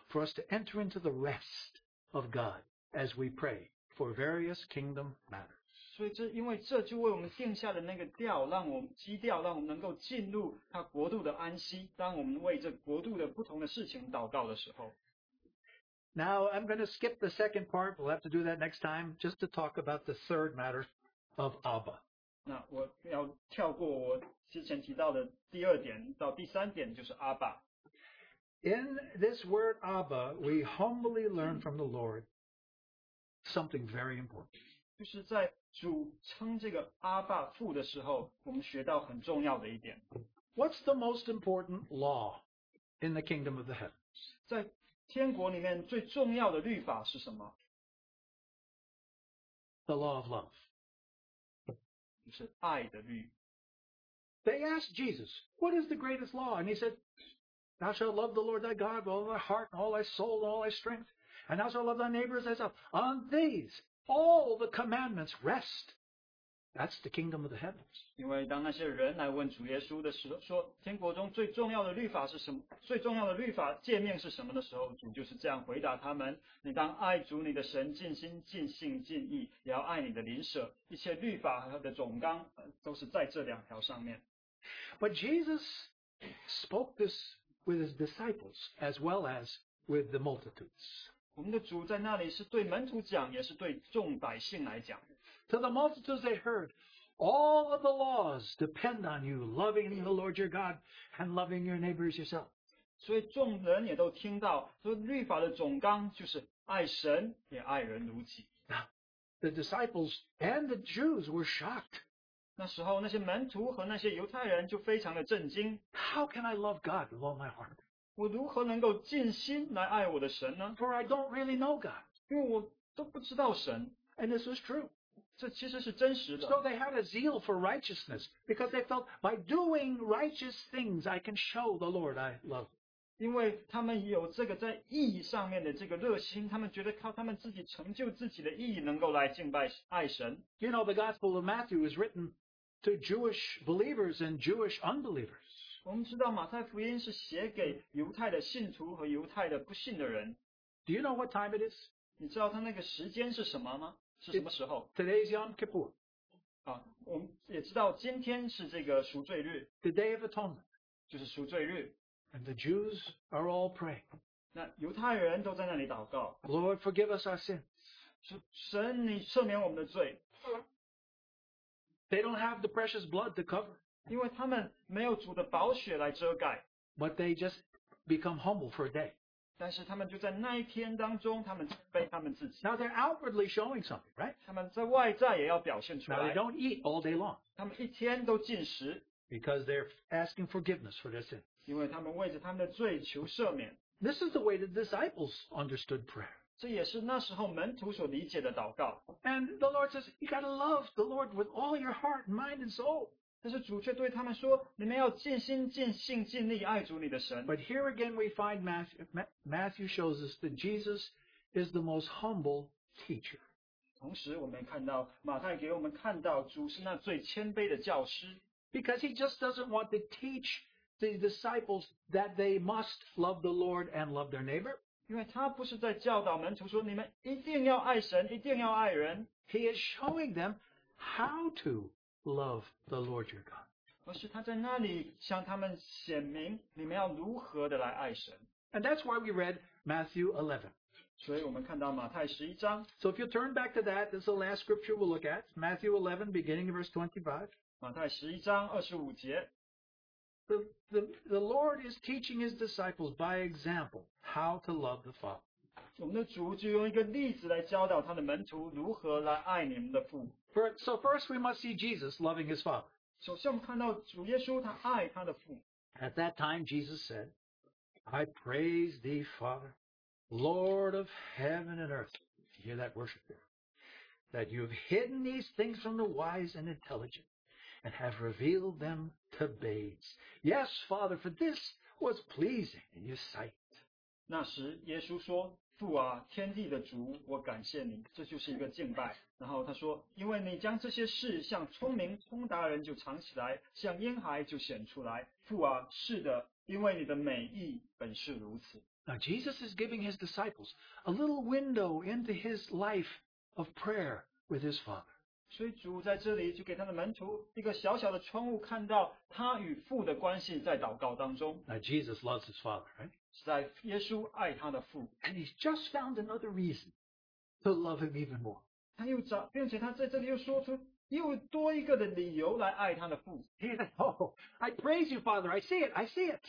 for us to enter into the rest of God as we pray for various kingdom matters. 所以这因为这就为我们定下的那个调，让我们基调，让我们能够进入他国度的安息。当我们为这国度的不同的事情祷告的时候。Now I'm going to skip the second part. We'll have to do that next time, just to talk about the third matter of Abba. 那我要跳过我之前提到的第二点到第三点，就是阿爸。In this word Abba, we humbly learn from the Lord something very important. 就是在主称这个阿爸父的时候，我们学到很重要的一点。What's the most important law in the kingdom of the heavens? 在天国里面最重要的律法是什么？ The law of love. 就是爱的律。They asked Jesus, "What is the greatest law?" And he said, "Thou shalt love the Lord thy God with all thy heart, and all thy soul, and all thy strength. And thou shalt love thy neighbor as thyself. On these, all the commandments rest." That's the kingdom of the heavens. 因为当那些人来问主耶稣的时候，说天国中最重要的律法是什么？最重要的律法诫命是什么的时候，主就是这样回答他们：你当爱主你的神，尽心、尽性、尽意，也要爱你的邻舍。一切律法和它的总纲都是在这两条上面。But Jesus spoke this with his disciples as well as with the multitudes. 我们的主在那里是对门徒讲，也是对众百姓来讲。To the multitudes they heard, all of the laws depend on you loving the Lord your God and loving your neighbors yourself. 所以众人也都听到，说律法的总纲就是爱神也爱人如己。The disciples and the Jews were shocked. 那时候那些门徒和那些犹太人就非常的震惊。How can I love God with all my heart? 我如何能够尽心来爱我的神呢 ？For I don't really know God. 因为我都不知道神。And this was true. 这其实是真实的。So they had a zeal for righteousness because they felt by doing righteous things I can show the Lord I love him. 因为他们有这个在义上面的这个热心，他们觉得靠他们自己成就自己的义能够来敬拜爱神。You know, the Gospel of Matthew is written to Jewish believers and Jewish unbelievers. 我们知道马太福音是写给犹太的信徒和犹太的不信的人。Do you know what time it is? 你知道他那个时间是什么吗？是什么时候？ Today's Yom Kippur. 啊，我们也知道今天是这个赎罪日 ，the Day of Atonement， 就是赎罪日 ，and the Jews are all praying。那犹太人都在那里祷告 ，Lord forgive us our sins， 神你赦免我们的罪。They don't have the precious blood to cover， 因为他们没有主的宝血来遮盖。But they just become humble for a day。但是他们就在那一天当中，他们谦卑他们自己。Now they're outwardly showing something, right? 他们在外在也要表现出来。Now they don't eat all day long. 他们一天都禁食。Because they're asking forgiveness for their sin. 因为他们为着他们的罪求赦免。This is the way the disciples understood prayer. 这也是那时候门徒所理解的祷告。And the Lord says, you got to love the Lord with all your heart, mind, and soul. 但是主却对他们说：“你们要尽心、尽性、尽力爱主你的神。” But here again we find Matthew shows us that Jesus is the most humble teacher. 同时，我们看到马太给我们看到主是那最谦卑的教师。Because he just doesn't want to teach the disciples that they must love the Lord and love their neighbor. 因为他不是在教导门徒说你们一定要爱神，一定要爱人。He is showing them how to love the Lord your God. 而是他在那里向他们显明你们要如何的来爱神。And that's why we read Matthew 11. 所以我们看到马太11章。So if you turn back to that, this is the last scripture we'll look at. Matthew 11, beginning of verse 25. 马太11章25节。The Lord is teaching his disciples by example how to love the Father. 我们的主就用一个例子来教导他的门徒如何来爱你们的父母。So first we must see Jesus loving his Father. 首先我们看到主耶稣他爱他的父母。At that time Jesus said, I praise thee, Father, Lord of heaven and earth. You hear that worship there? That you have hidden these things from the wise and intelligent and have revealed them to babes. Yes, Father, for this was pleasing in your sight. 那时耶稣说，父啊，天地的主，我感谢你，这就是一个敬拜。然后他说，因为你将这些事向聪明通达人就藏起来，向婴孩就显出来。父啊，是的，因为你的美意本是如此。Now Jesus is giving his disciples a little window into his life of prayer with his Father. 所以主在这里就给他的门徒一个小小的窗户，看到他与父的关系在祷告当中。Now Jesus loves his Father, right?And he's just found another reason to love him even more. Oh, I praise you, Father. I see it. I see it.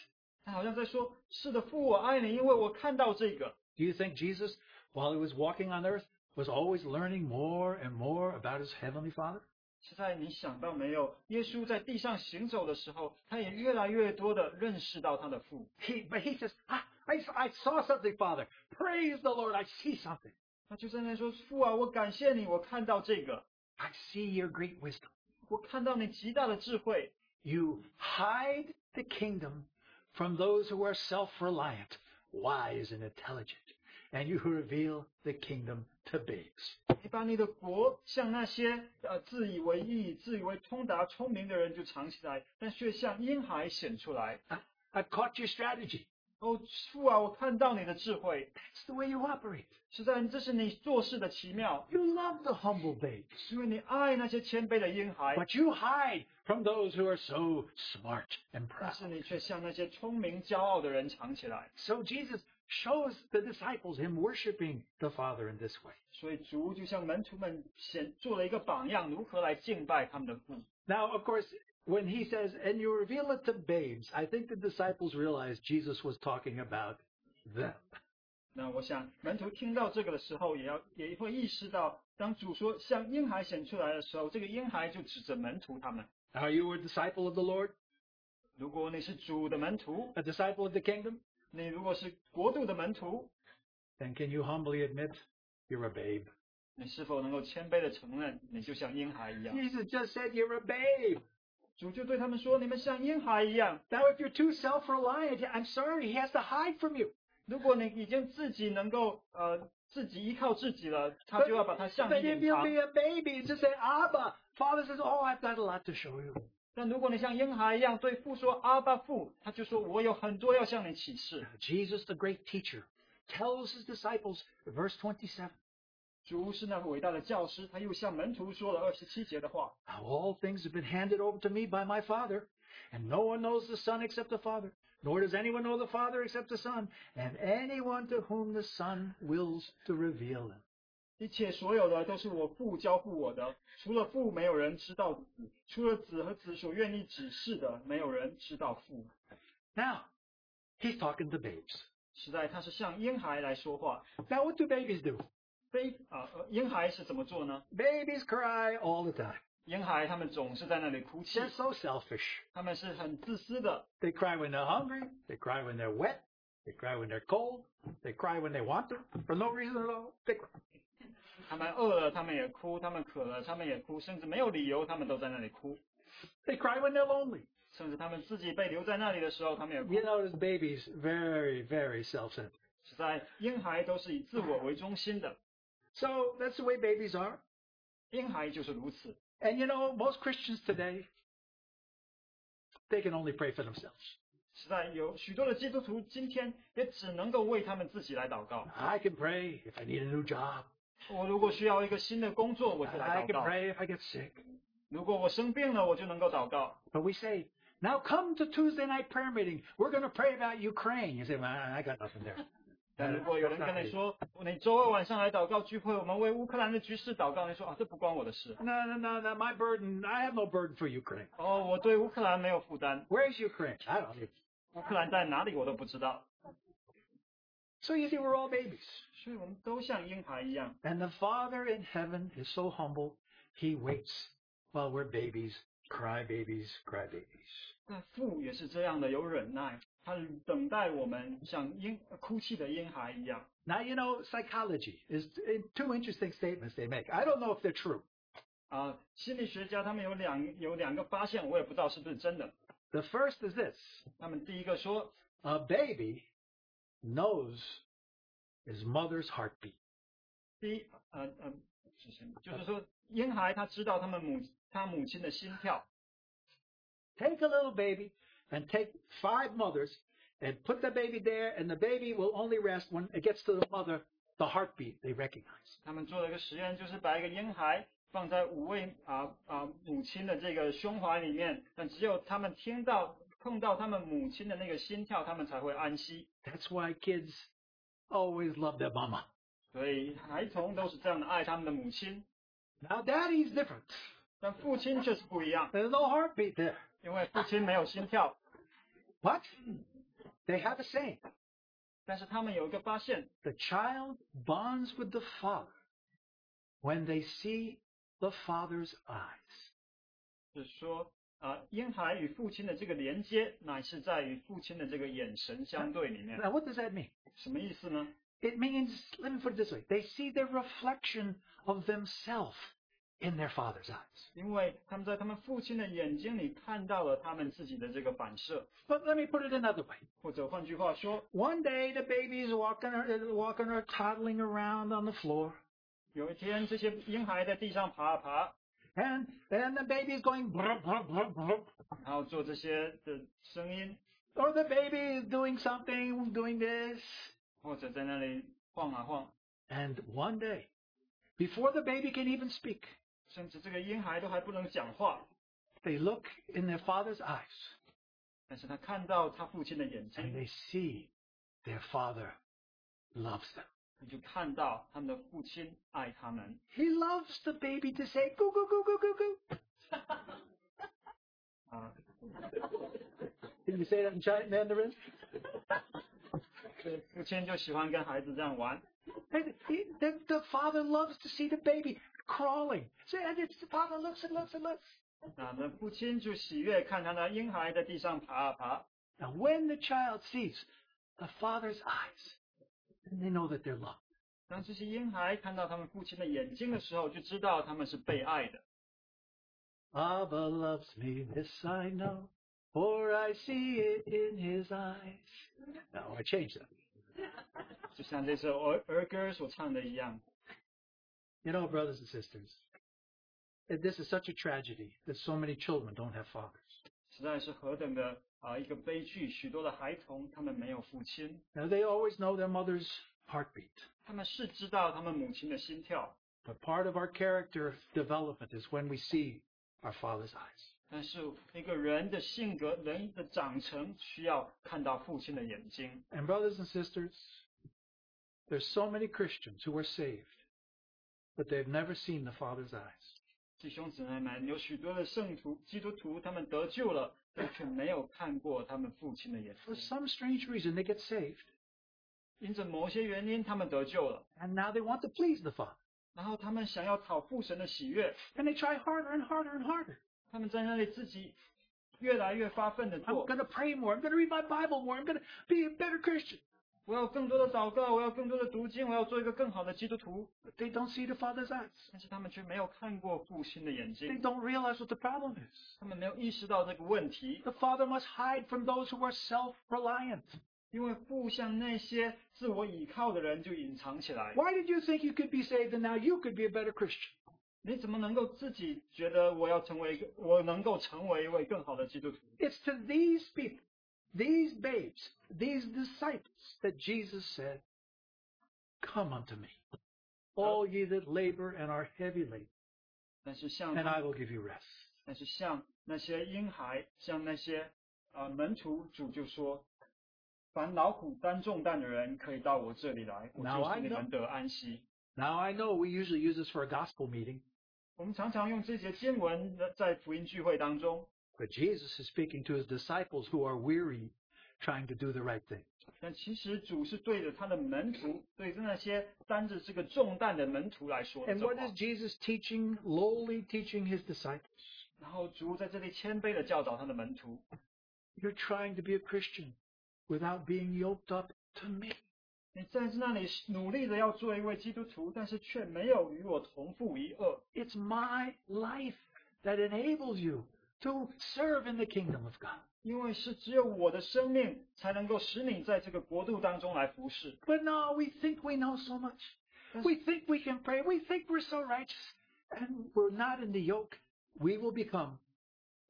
他好像在说，是的，父，我爱你，因为我看到这个。Do you think Jesus, while he was walking on earth, was always learning more and more about his heavenly Father? 现在你想到没有？耶稣在地上行走的时候，他也越来越多的认识到他的父。But he says, I saw something, Father. Praise the Lord, I see something. 他就在那说，父啊，我感谢你，我看到这个。I see your great wisdom. 我看到你极大的智慧。You hide the kingdom from those who are self-reliant, wise and intelligent, and you reveal the kingdom to babes. 你把你的国向那些自以为义、自以为通达、聪明的人就藏起来，但却向婴孩显出来。I've caught your strategy. 哦，父啊，我看到你的智慧。That's the way you operate. 实在，这是你做事的奇妙。You love the humble babes. 因为你爱那些谦卑的婴孩。But you hide from those who are so smart and proud. 但是你却向那些聪明、骄傲的人藏起来。So Jesus shows the disciples him worshiping the Father in this way. 所以主就向门徒们做了一个榜样，如何来敬拜他们的父。Now, of course, when he says, and you reveal it to babes, I think the disciples realized Jesus was talking about them. 那我想门徒听到这个的时候，也会意识到，当主说向婴孩显出来的时候，这个婴孩就指着门徒他们。Are you a disciple of the Lord? 如果你是主的门徒 ，a disciple of the kingdom.你如果是国度的门徒 ，then can you humbly admit you're a babe? 你是否能够谦卑地承认，你就像婴孩一样 ？Jesus just said you're a babe. 主就对他们说，你们像婴孩一样。Now if you're too self-reliant, I'm sorry, he has to hide from you. 如果你已经自己能够自己依靠自己了，他就要把它向你隐藏。But if you'll be a baby, just say Abba. Father says, oh, I've got a lot to show you.但如果你像婴孩一样对父说阿爸父，他就说我有很多要向你启示。Jesus, the great teacher, tells his disciples, verse 27, 主是那伟大的教师，他又向门徒说了27节的话。All things have been handed over to me by my Father, and no one knows the Son except the Father, nor does anyone know the Father except the Son, and anyone to whom the Son wills to reveal him. 一切所有的都是我父交付我的，除了父没有人知道子，除了子和子所愿意指示的，没有人知道父。Now, he's talking to babes. 实在他是向婴孩来说话。Now what do babies do? 婴孩是怎么做呢？ Babies cry all the time. 婴孩他们总是在那里哭泣。They're so selfish. 他们是很自私的。They cry when they're hungry. They cry when they're wet. They cry when they're cold. They cry when they want to. For no reason at all. They cry. 他们饿了，他们也哭；他们渴了，他们也哭；甚至没有理由，他们都在那里哭。They cry when they're lonely. 甚至他们自己被留在那里的时候，他们也哭。You notice babies very, very self-centered. 实在婴孩都是以自我为中心的。So that's the way babies are. 婴孩就是如此。And you know, most Christians today, they can only pray for themselves. 实在有许多的基督徒今天也只能够为他们自己来祷告。I can pray if I need a new job. 我如果需要一个新的工作，我就来祷告。I can pray if I get sick. 如果我生病了，我就能够祷告。But we say, now come to Tuesday night prayer meeting. We're going to pray about Ukraine. You say, well, I got nothing there. 但如果有人跟你说，你周二晚上来祷告聚会，我们为乌克兰的局势祷告，你说啊，这不关我的事。No, no, no, no. My burden. I have no burden for Ukraine. 哦，我对乌克兰没有负担。Where is Ukraine? I don't know. 乌克兰在哪里我都不知道。So you see, we're all babies. 所以我们都像婴孩一样。And the Father in heaven is so humble, he waits while we're babies, cry babies, cry babies. 那父也是这样的，有忍耐，他等待我们像哭泣的婴孩一样。Now you know, psychology is two interesting statements they make. I don't know if they're true. 啊，心理学家他们有两个发现，我也不知道是不是真的。The first is this. 他们第一个说 ，A baby knows his mother's heartbeat. 就是说，婴孩他知道他母亲的心跳。Take a little baby and take 5 mothers and put the baby there, and the baby will only rest when it gets to the mother, the heartbeat they recognize. 他们做了一个实验，就是把一个婴孩放在5位母亲的这个胸怀里面，但只有他们碰到他们母亲的那个心跳，他们才会安息。That's why kids always love their mama. 所以孩童都是这样的爱他们的母亲。Now daddy's different. 但父亲就是不一样。There's no heartbeat there. 因为父亲没有心跳。What? They have a saying. 但是他们有一个发现。The child bonds with the father when they see the father's eyes. 就是说，婴孩与父亲的这个连接，乃是在与父亲的这个眼神相对里面。Now what does that mean? 什么意思呢？It means, let me put it this way, they see the reflection of themselves in their father's eyes. 因为他们在他们父亲的眼睛里看到了他们自己的这个反射。But let me put it another way. 或者换句话说 ，One day the babies walking or toddling around on the floor. 有一天，这些婴孩在地上爬啊爬。And the baby is going brr brr brr brr. 然后做这些的声音。Or the baby is doing something, doing this. 或者在那里晃啊晃。And one day, before the baby can even speak, 甚至这个婴孩都还不能讲话。They look in their father's eyes. 但是他看到他父亲的眼睛。And they see their father loves them. 他就看到他们的父亲爱他们。He loves the baby to say go go go go go go. Can you say that in Chinese Mandarin? 父亲就喜欢跟孩子这样玩。The father loves to see the baby crawling. So the father looks and looks and looks. 那父亲就喜悦看他的婴孩在地上爬啊爬。Now when the child sees the father's eyes, then they know that they're loved. 当这些婴孩看到他们父亲的眼睛的时候，就知道他们是被爱的。Abba loves me, this I know. For I see it in his eyes. Now I change that. 就像这首儿歌所唱的一样。You know, brothers and sisters, this is such a tragedy that so many children don't have fathers. 实在是何等的一个悲剧，许多的孩童他们没有父亲。Now they always know their mother's heartbeat. 他们是知道他们母亲的心跳。 But part of our character development is when we see our Father's eyes. 但是一个人的性格，人的长成需要看到父亲的眼睛。 And brothers and sisters, there's so many Christians who are saved, but they've never seen the Father's eyes. 弟兄姊妹们，有许多的圣徒基督徒，他们得救了。 For some strange reason, they get saved. And now they want to please the Father. And they try harder and harder and harder. I'm going to pray more. I'm going to read my Bible more. I'm going to be a better Christian. But they don't see the Father's eyes. They don't realize what the problem is. The Father must hide from those who are self-reliant. Why did you think you could be saved and now you could be a better Christian? It's to these people, these babes, these disciples that Jesus said, "Come unto me, all ye that labor and are heavy laden, and I will give you rest." 但是像那些婴孩，像那些门徒，主就说，凡劳苦担重担的人，可以到我这里来， 我就是你们得安息。 Now I know we usually use this for a gospel meeting. 我们常常用这节经文在福音聚会当中。 But Jesus is speaking to his disciples who are weary trying to do the right thing. And what is Jesus teaching, lowly teaching his disciples? You're trying to be a Christian without being yoked up to me. It's my life that enables you to serve in the kingdom of God. But no, we think we know so much. We think we can pray. We think we're so righteous. And we're not in the yoke. We will become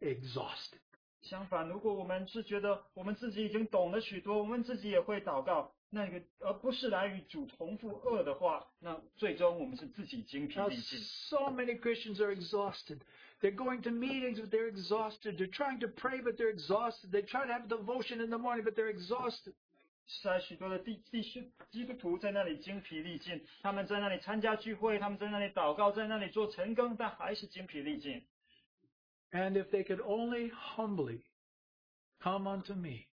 exhausted. 相反，如果我们是觉得我们自己已经懂得许多，我们自己也会祷告，那而不是来与主同负恶的话，那最终我们是自己精疲力尽。 So many Christians are exhausted. They're going to meetings, but they're exhausted. They're trying to pray, but they're exhausted. They try to have devotion in the morning, but they're exhausted. 在许多的基督徒在那里精疲力尽，他们在那里参加聚会，他们在那里祷告，在那里做晨更，但还是精疲力尽。 And if they could only humbly come unto me,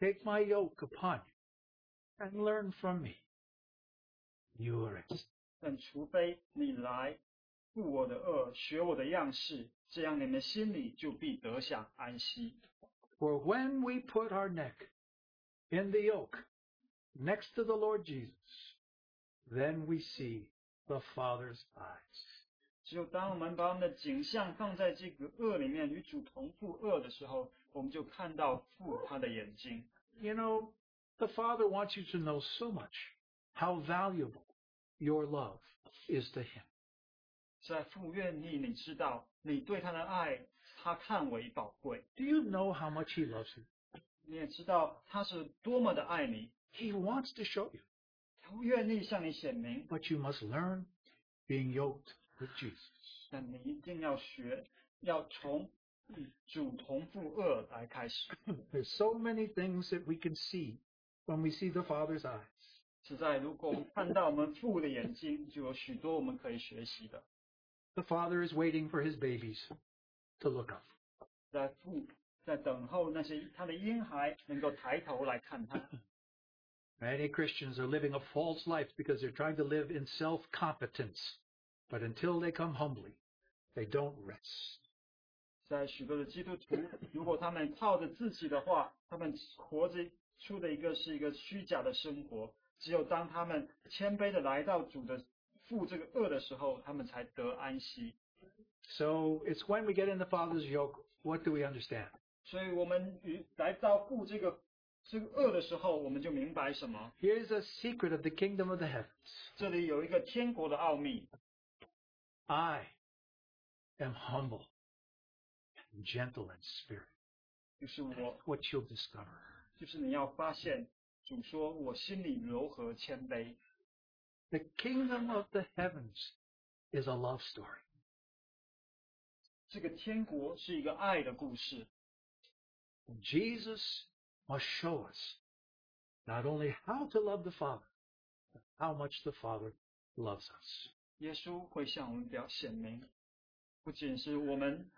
take my yoke upon you, and learn from me, you are rest. 但除非你来负我的恶，学我的样式，这样你们心里就必得享安息。 For when we put our neck in the yoke next to the Lord Jesus, then we see the Father's eyes. 只有当我们把我们的景象放在这个恶里面，与主同负恶的时候，我们就看到父他的眼睛。 You know, the Father wants you to know so much how valuable your love is to Him. 在父愿意你知道，你对他的爱，他看为宝贵。 Do you know how much He loves you? 你也知道他是多么的爱你。 He wants to show you. 他愿意向你显明。 But you must learn being yoked with Jesus. 但你一定要学，要从主同负恶来开始。 There's so many things that we can see when we see the Father's eyes. 实在，如果我们看到我们父的眼睛，就有许多我们可以学习的。 The Father is waiting for His babies to look up. 在父在等候那些他的婴孩能够抬头来看他。 Many Christians are living a false life because they're trying to live in self-competence. But until they come humbly, they don't rest. 在许多的基督徒，如果他们靠着自己的话，他们活着出的一个是一个虚假的生活。只有当他们谦卑地来到主的父这个恶的时候，他们才得安息。 So it's when we get in the Father's yoke, what do we understand? 所以我们来到父这个恶的时候，我们就明白什么。 Here's a secret of the kingdom of the heavens. 这里有一个天国的奥秘。 I am humble and gentle in spirit. That's what you'll discover. 主说：“我心里柔和谦卑。” The kingdom of the heavens is a love story. 这个天国是一个爱的故事。Jesus must show us not only how to love the Father, but how much the Father loves us. 耶稣会向我们表显明，不仅是我们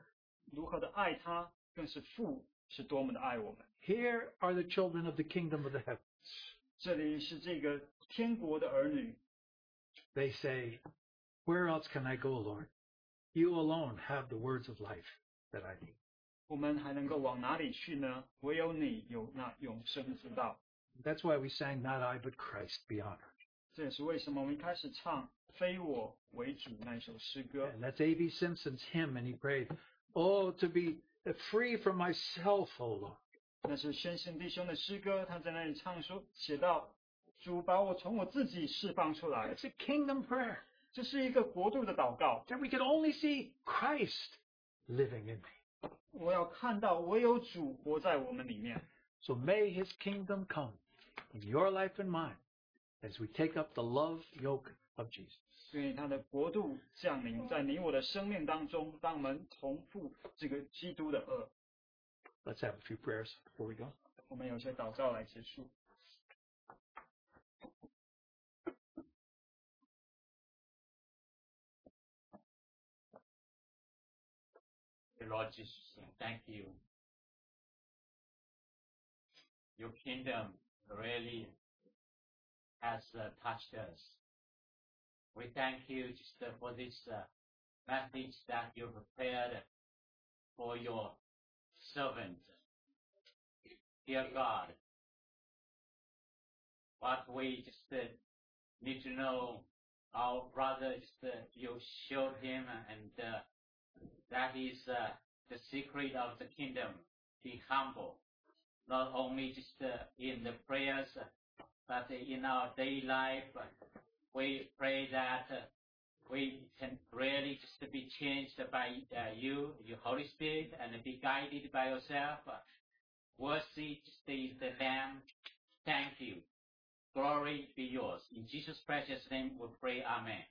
如何的爱他，更是父是多么的爱我们。Here are the children of the kingdom of the heavens. 这里是这个天国的儿女。They say, "Where else can I go, Lord? You alone have the words of life that I need." 我们还能够往哪里去呢？唯有你有那永生之道。That's why we sang "Not I but Christ be honored." 这也是为什么我们开始唱《非我为主》那首诗歌。And that's A.B. Simpson's hymn, and he prayed, "Oh, to be free from myself, O Lord." 那是宣信弟兄的诗歌，他在那里唱说，写到：“主把我从我自己释放出来。” It's a kingdom prayer. 这是一个国度的祷告。That we can only see Christ living in me. 我要看到唯有主活在我们里面。So may His kingdom come in your life and mine as we take up the love yoke of Jesus. 愿他的国度降临在你我的生命当中，让我们同负这个基督的轭。Let's have a few prayers before we go. 我们有些祷告来结束。Lord Jesus, thank you. Your kingdom really has touched us. We thank you just for this message that you prepared for your servant. Dear God, what we just need to know, our brother, just you showed him, and that is the secret of the kingdom, be humble. Not only just in the prayers, but in our daily life, we pray that we can really just be changed by you, your Holy Spirit, and be guided by yourself. Worthy just is the Lamb. Thank you. Glory be yours. In Jesus' precious name we pray. Amen.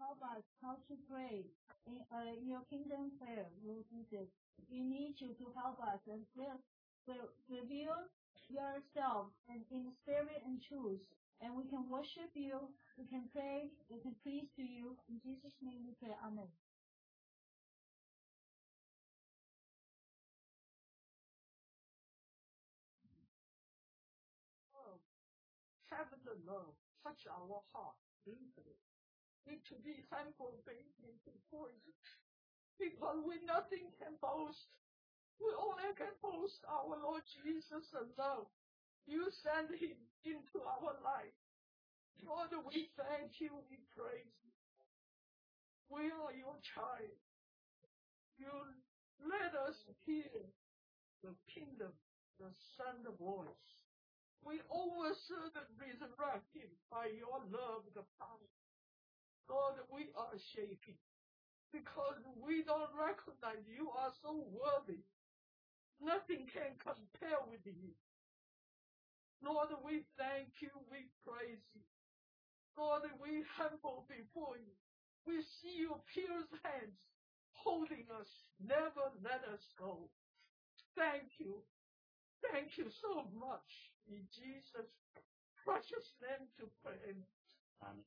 Help us how to pray in your kingdom prayer, Lord Jesus. We need you to help us and reveal yourself and in spirit and truth. And we can worship you, we can pray, we can please to you. In Jesus' name we pray. Amen. Oh, heavenly love, touch our heart deeply. Need to be humble babies before you, because we nothing can boast. We only can boast our Lord Jesus alone. You send him into our life. Lord, we thank you, we praise you. We are your child. You let us hear the kingdom, the sound of voice. We oversee the resurrected by your love, the power. Lord, we are shaking because we don't recognize you are so worthy. Nothing can compare with you. Lord, we thank you, we praise you. Lord, we humble before you. We see your pierced hands holding us, never let us go. Thank you. Thank you so much. In Jesus' precious name to pray. Amen.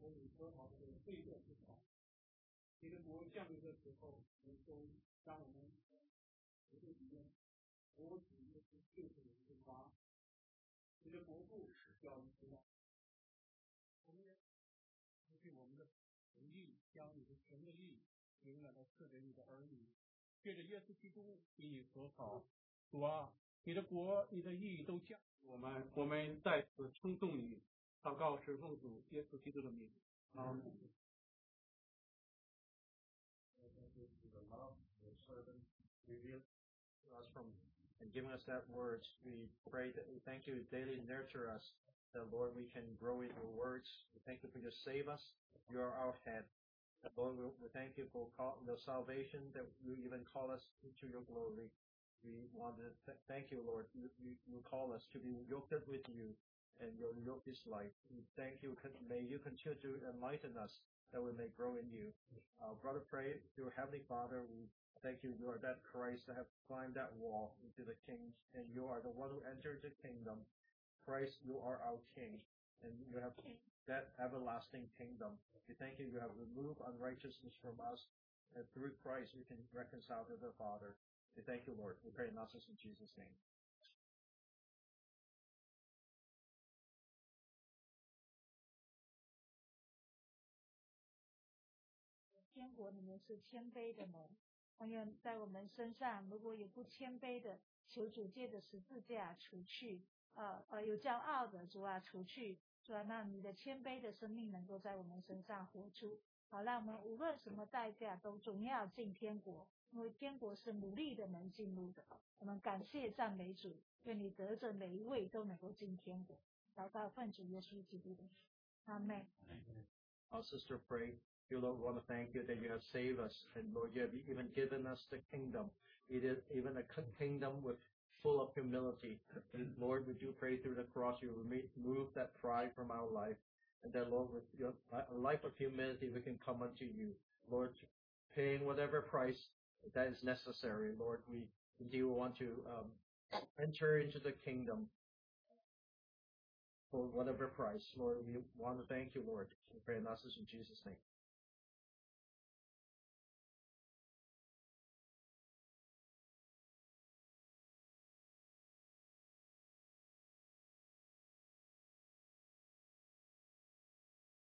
我们有说好的罪恶之床。其实国降临的时候，我们都让我们不是里面，国子就是我们的王，其实国父叫我们知道，我们对我们的诚意，将你的神的意永远的赐给你的儿女，借着耶稣基督给你所好。主啊，你的国、你的义都降临我们，我们再次称颂你。祷告是奉主耶稣基督的名。阿门。And giving us that words, we pray that we thank you daily nurture us, that Lord we can grow in your words. We thank you for your save us. You are our head. And Lord, we thank you for your salvation, that you even call us into your glory. We want to thank you, Lord. You call us to be yoked with you, and your yoke is light. We thank you. May you continue to enlighten us, that we may grow in you. Our brother, pray to Heavenly Father. We thank you. You are that Christ that have climbed that wall into the King, and you are the one who entered the kingdom. Christ, you are our King, and you have that everlasting kingdom. We thank you. You have removed unrighteousness from us, and through Christ we can reconcile to the Father. We thank you, Lord. We pray in Jesus' name.天国里面是谦卑的门，同样在我们身上，如果有不谦卑的，求主借着十字架除去；有骄傲的，主啊，除去。主啊，让你的谦卑的生命能够在我们身上活出。好，让我们无论什么代价都总要进天国，因为天国是努力的能进入的。我们感谢赞美主，愿你得着每一位都能够进天国。祷告奉主耶稣基督的名，阿门。Our sister pray.You, Lord, want to thank you that you have saved us, and Lord, you have even given us the kingdom. It is even a kingdom with full of humility. And Lord, we do pray through the cross you remove that pride from our life, and that Lord, with your life of humility, we can come unto you, Lord, paying whatever price that is necessary. Lord, we do want to enter into the kingdom for whatever price. Lord, we want to thank you, Lord. We pray in Jesus' name.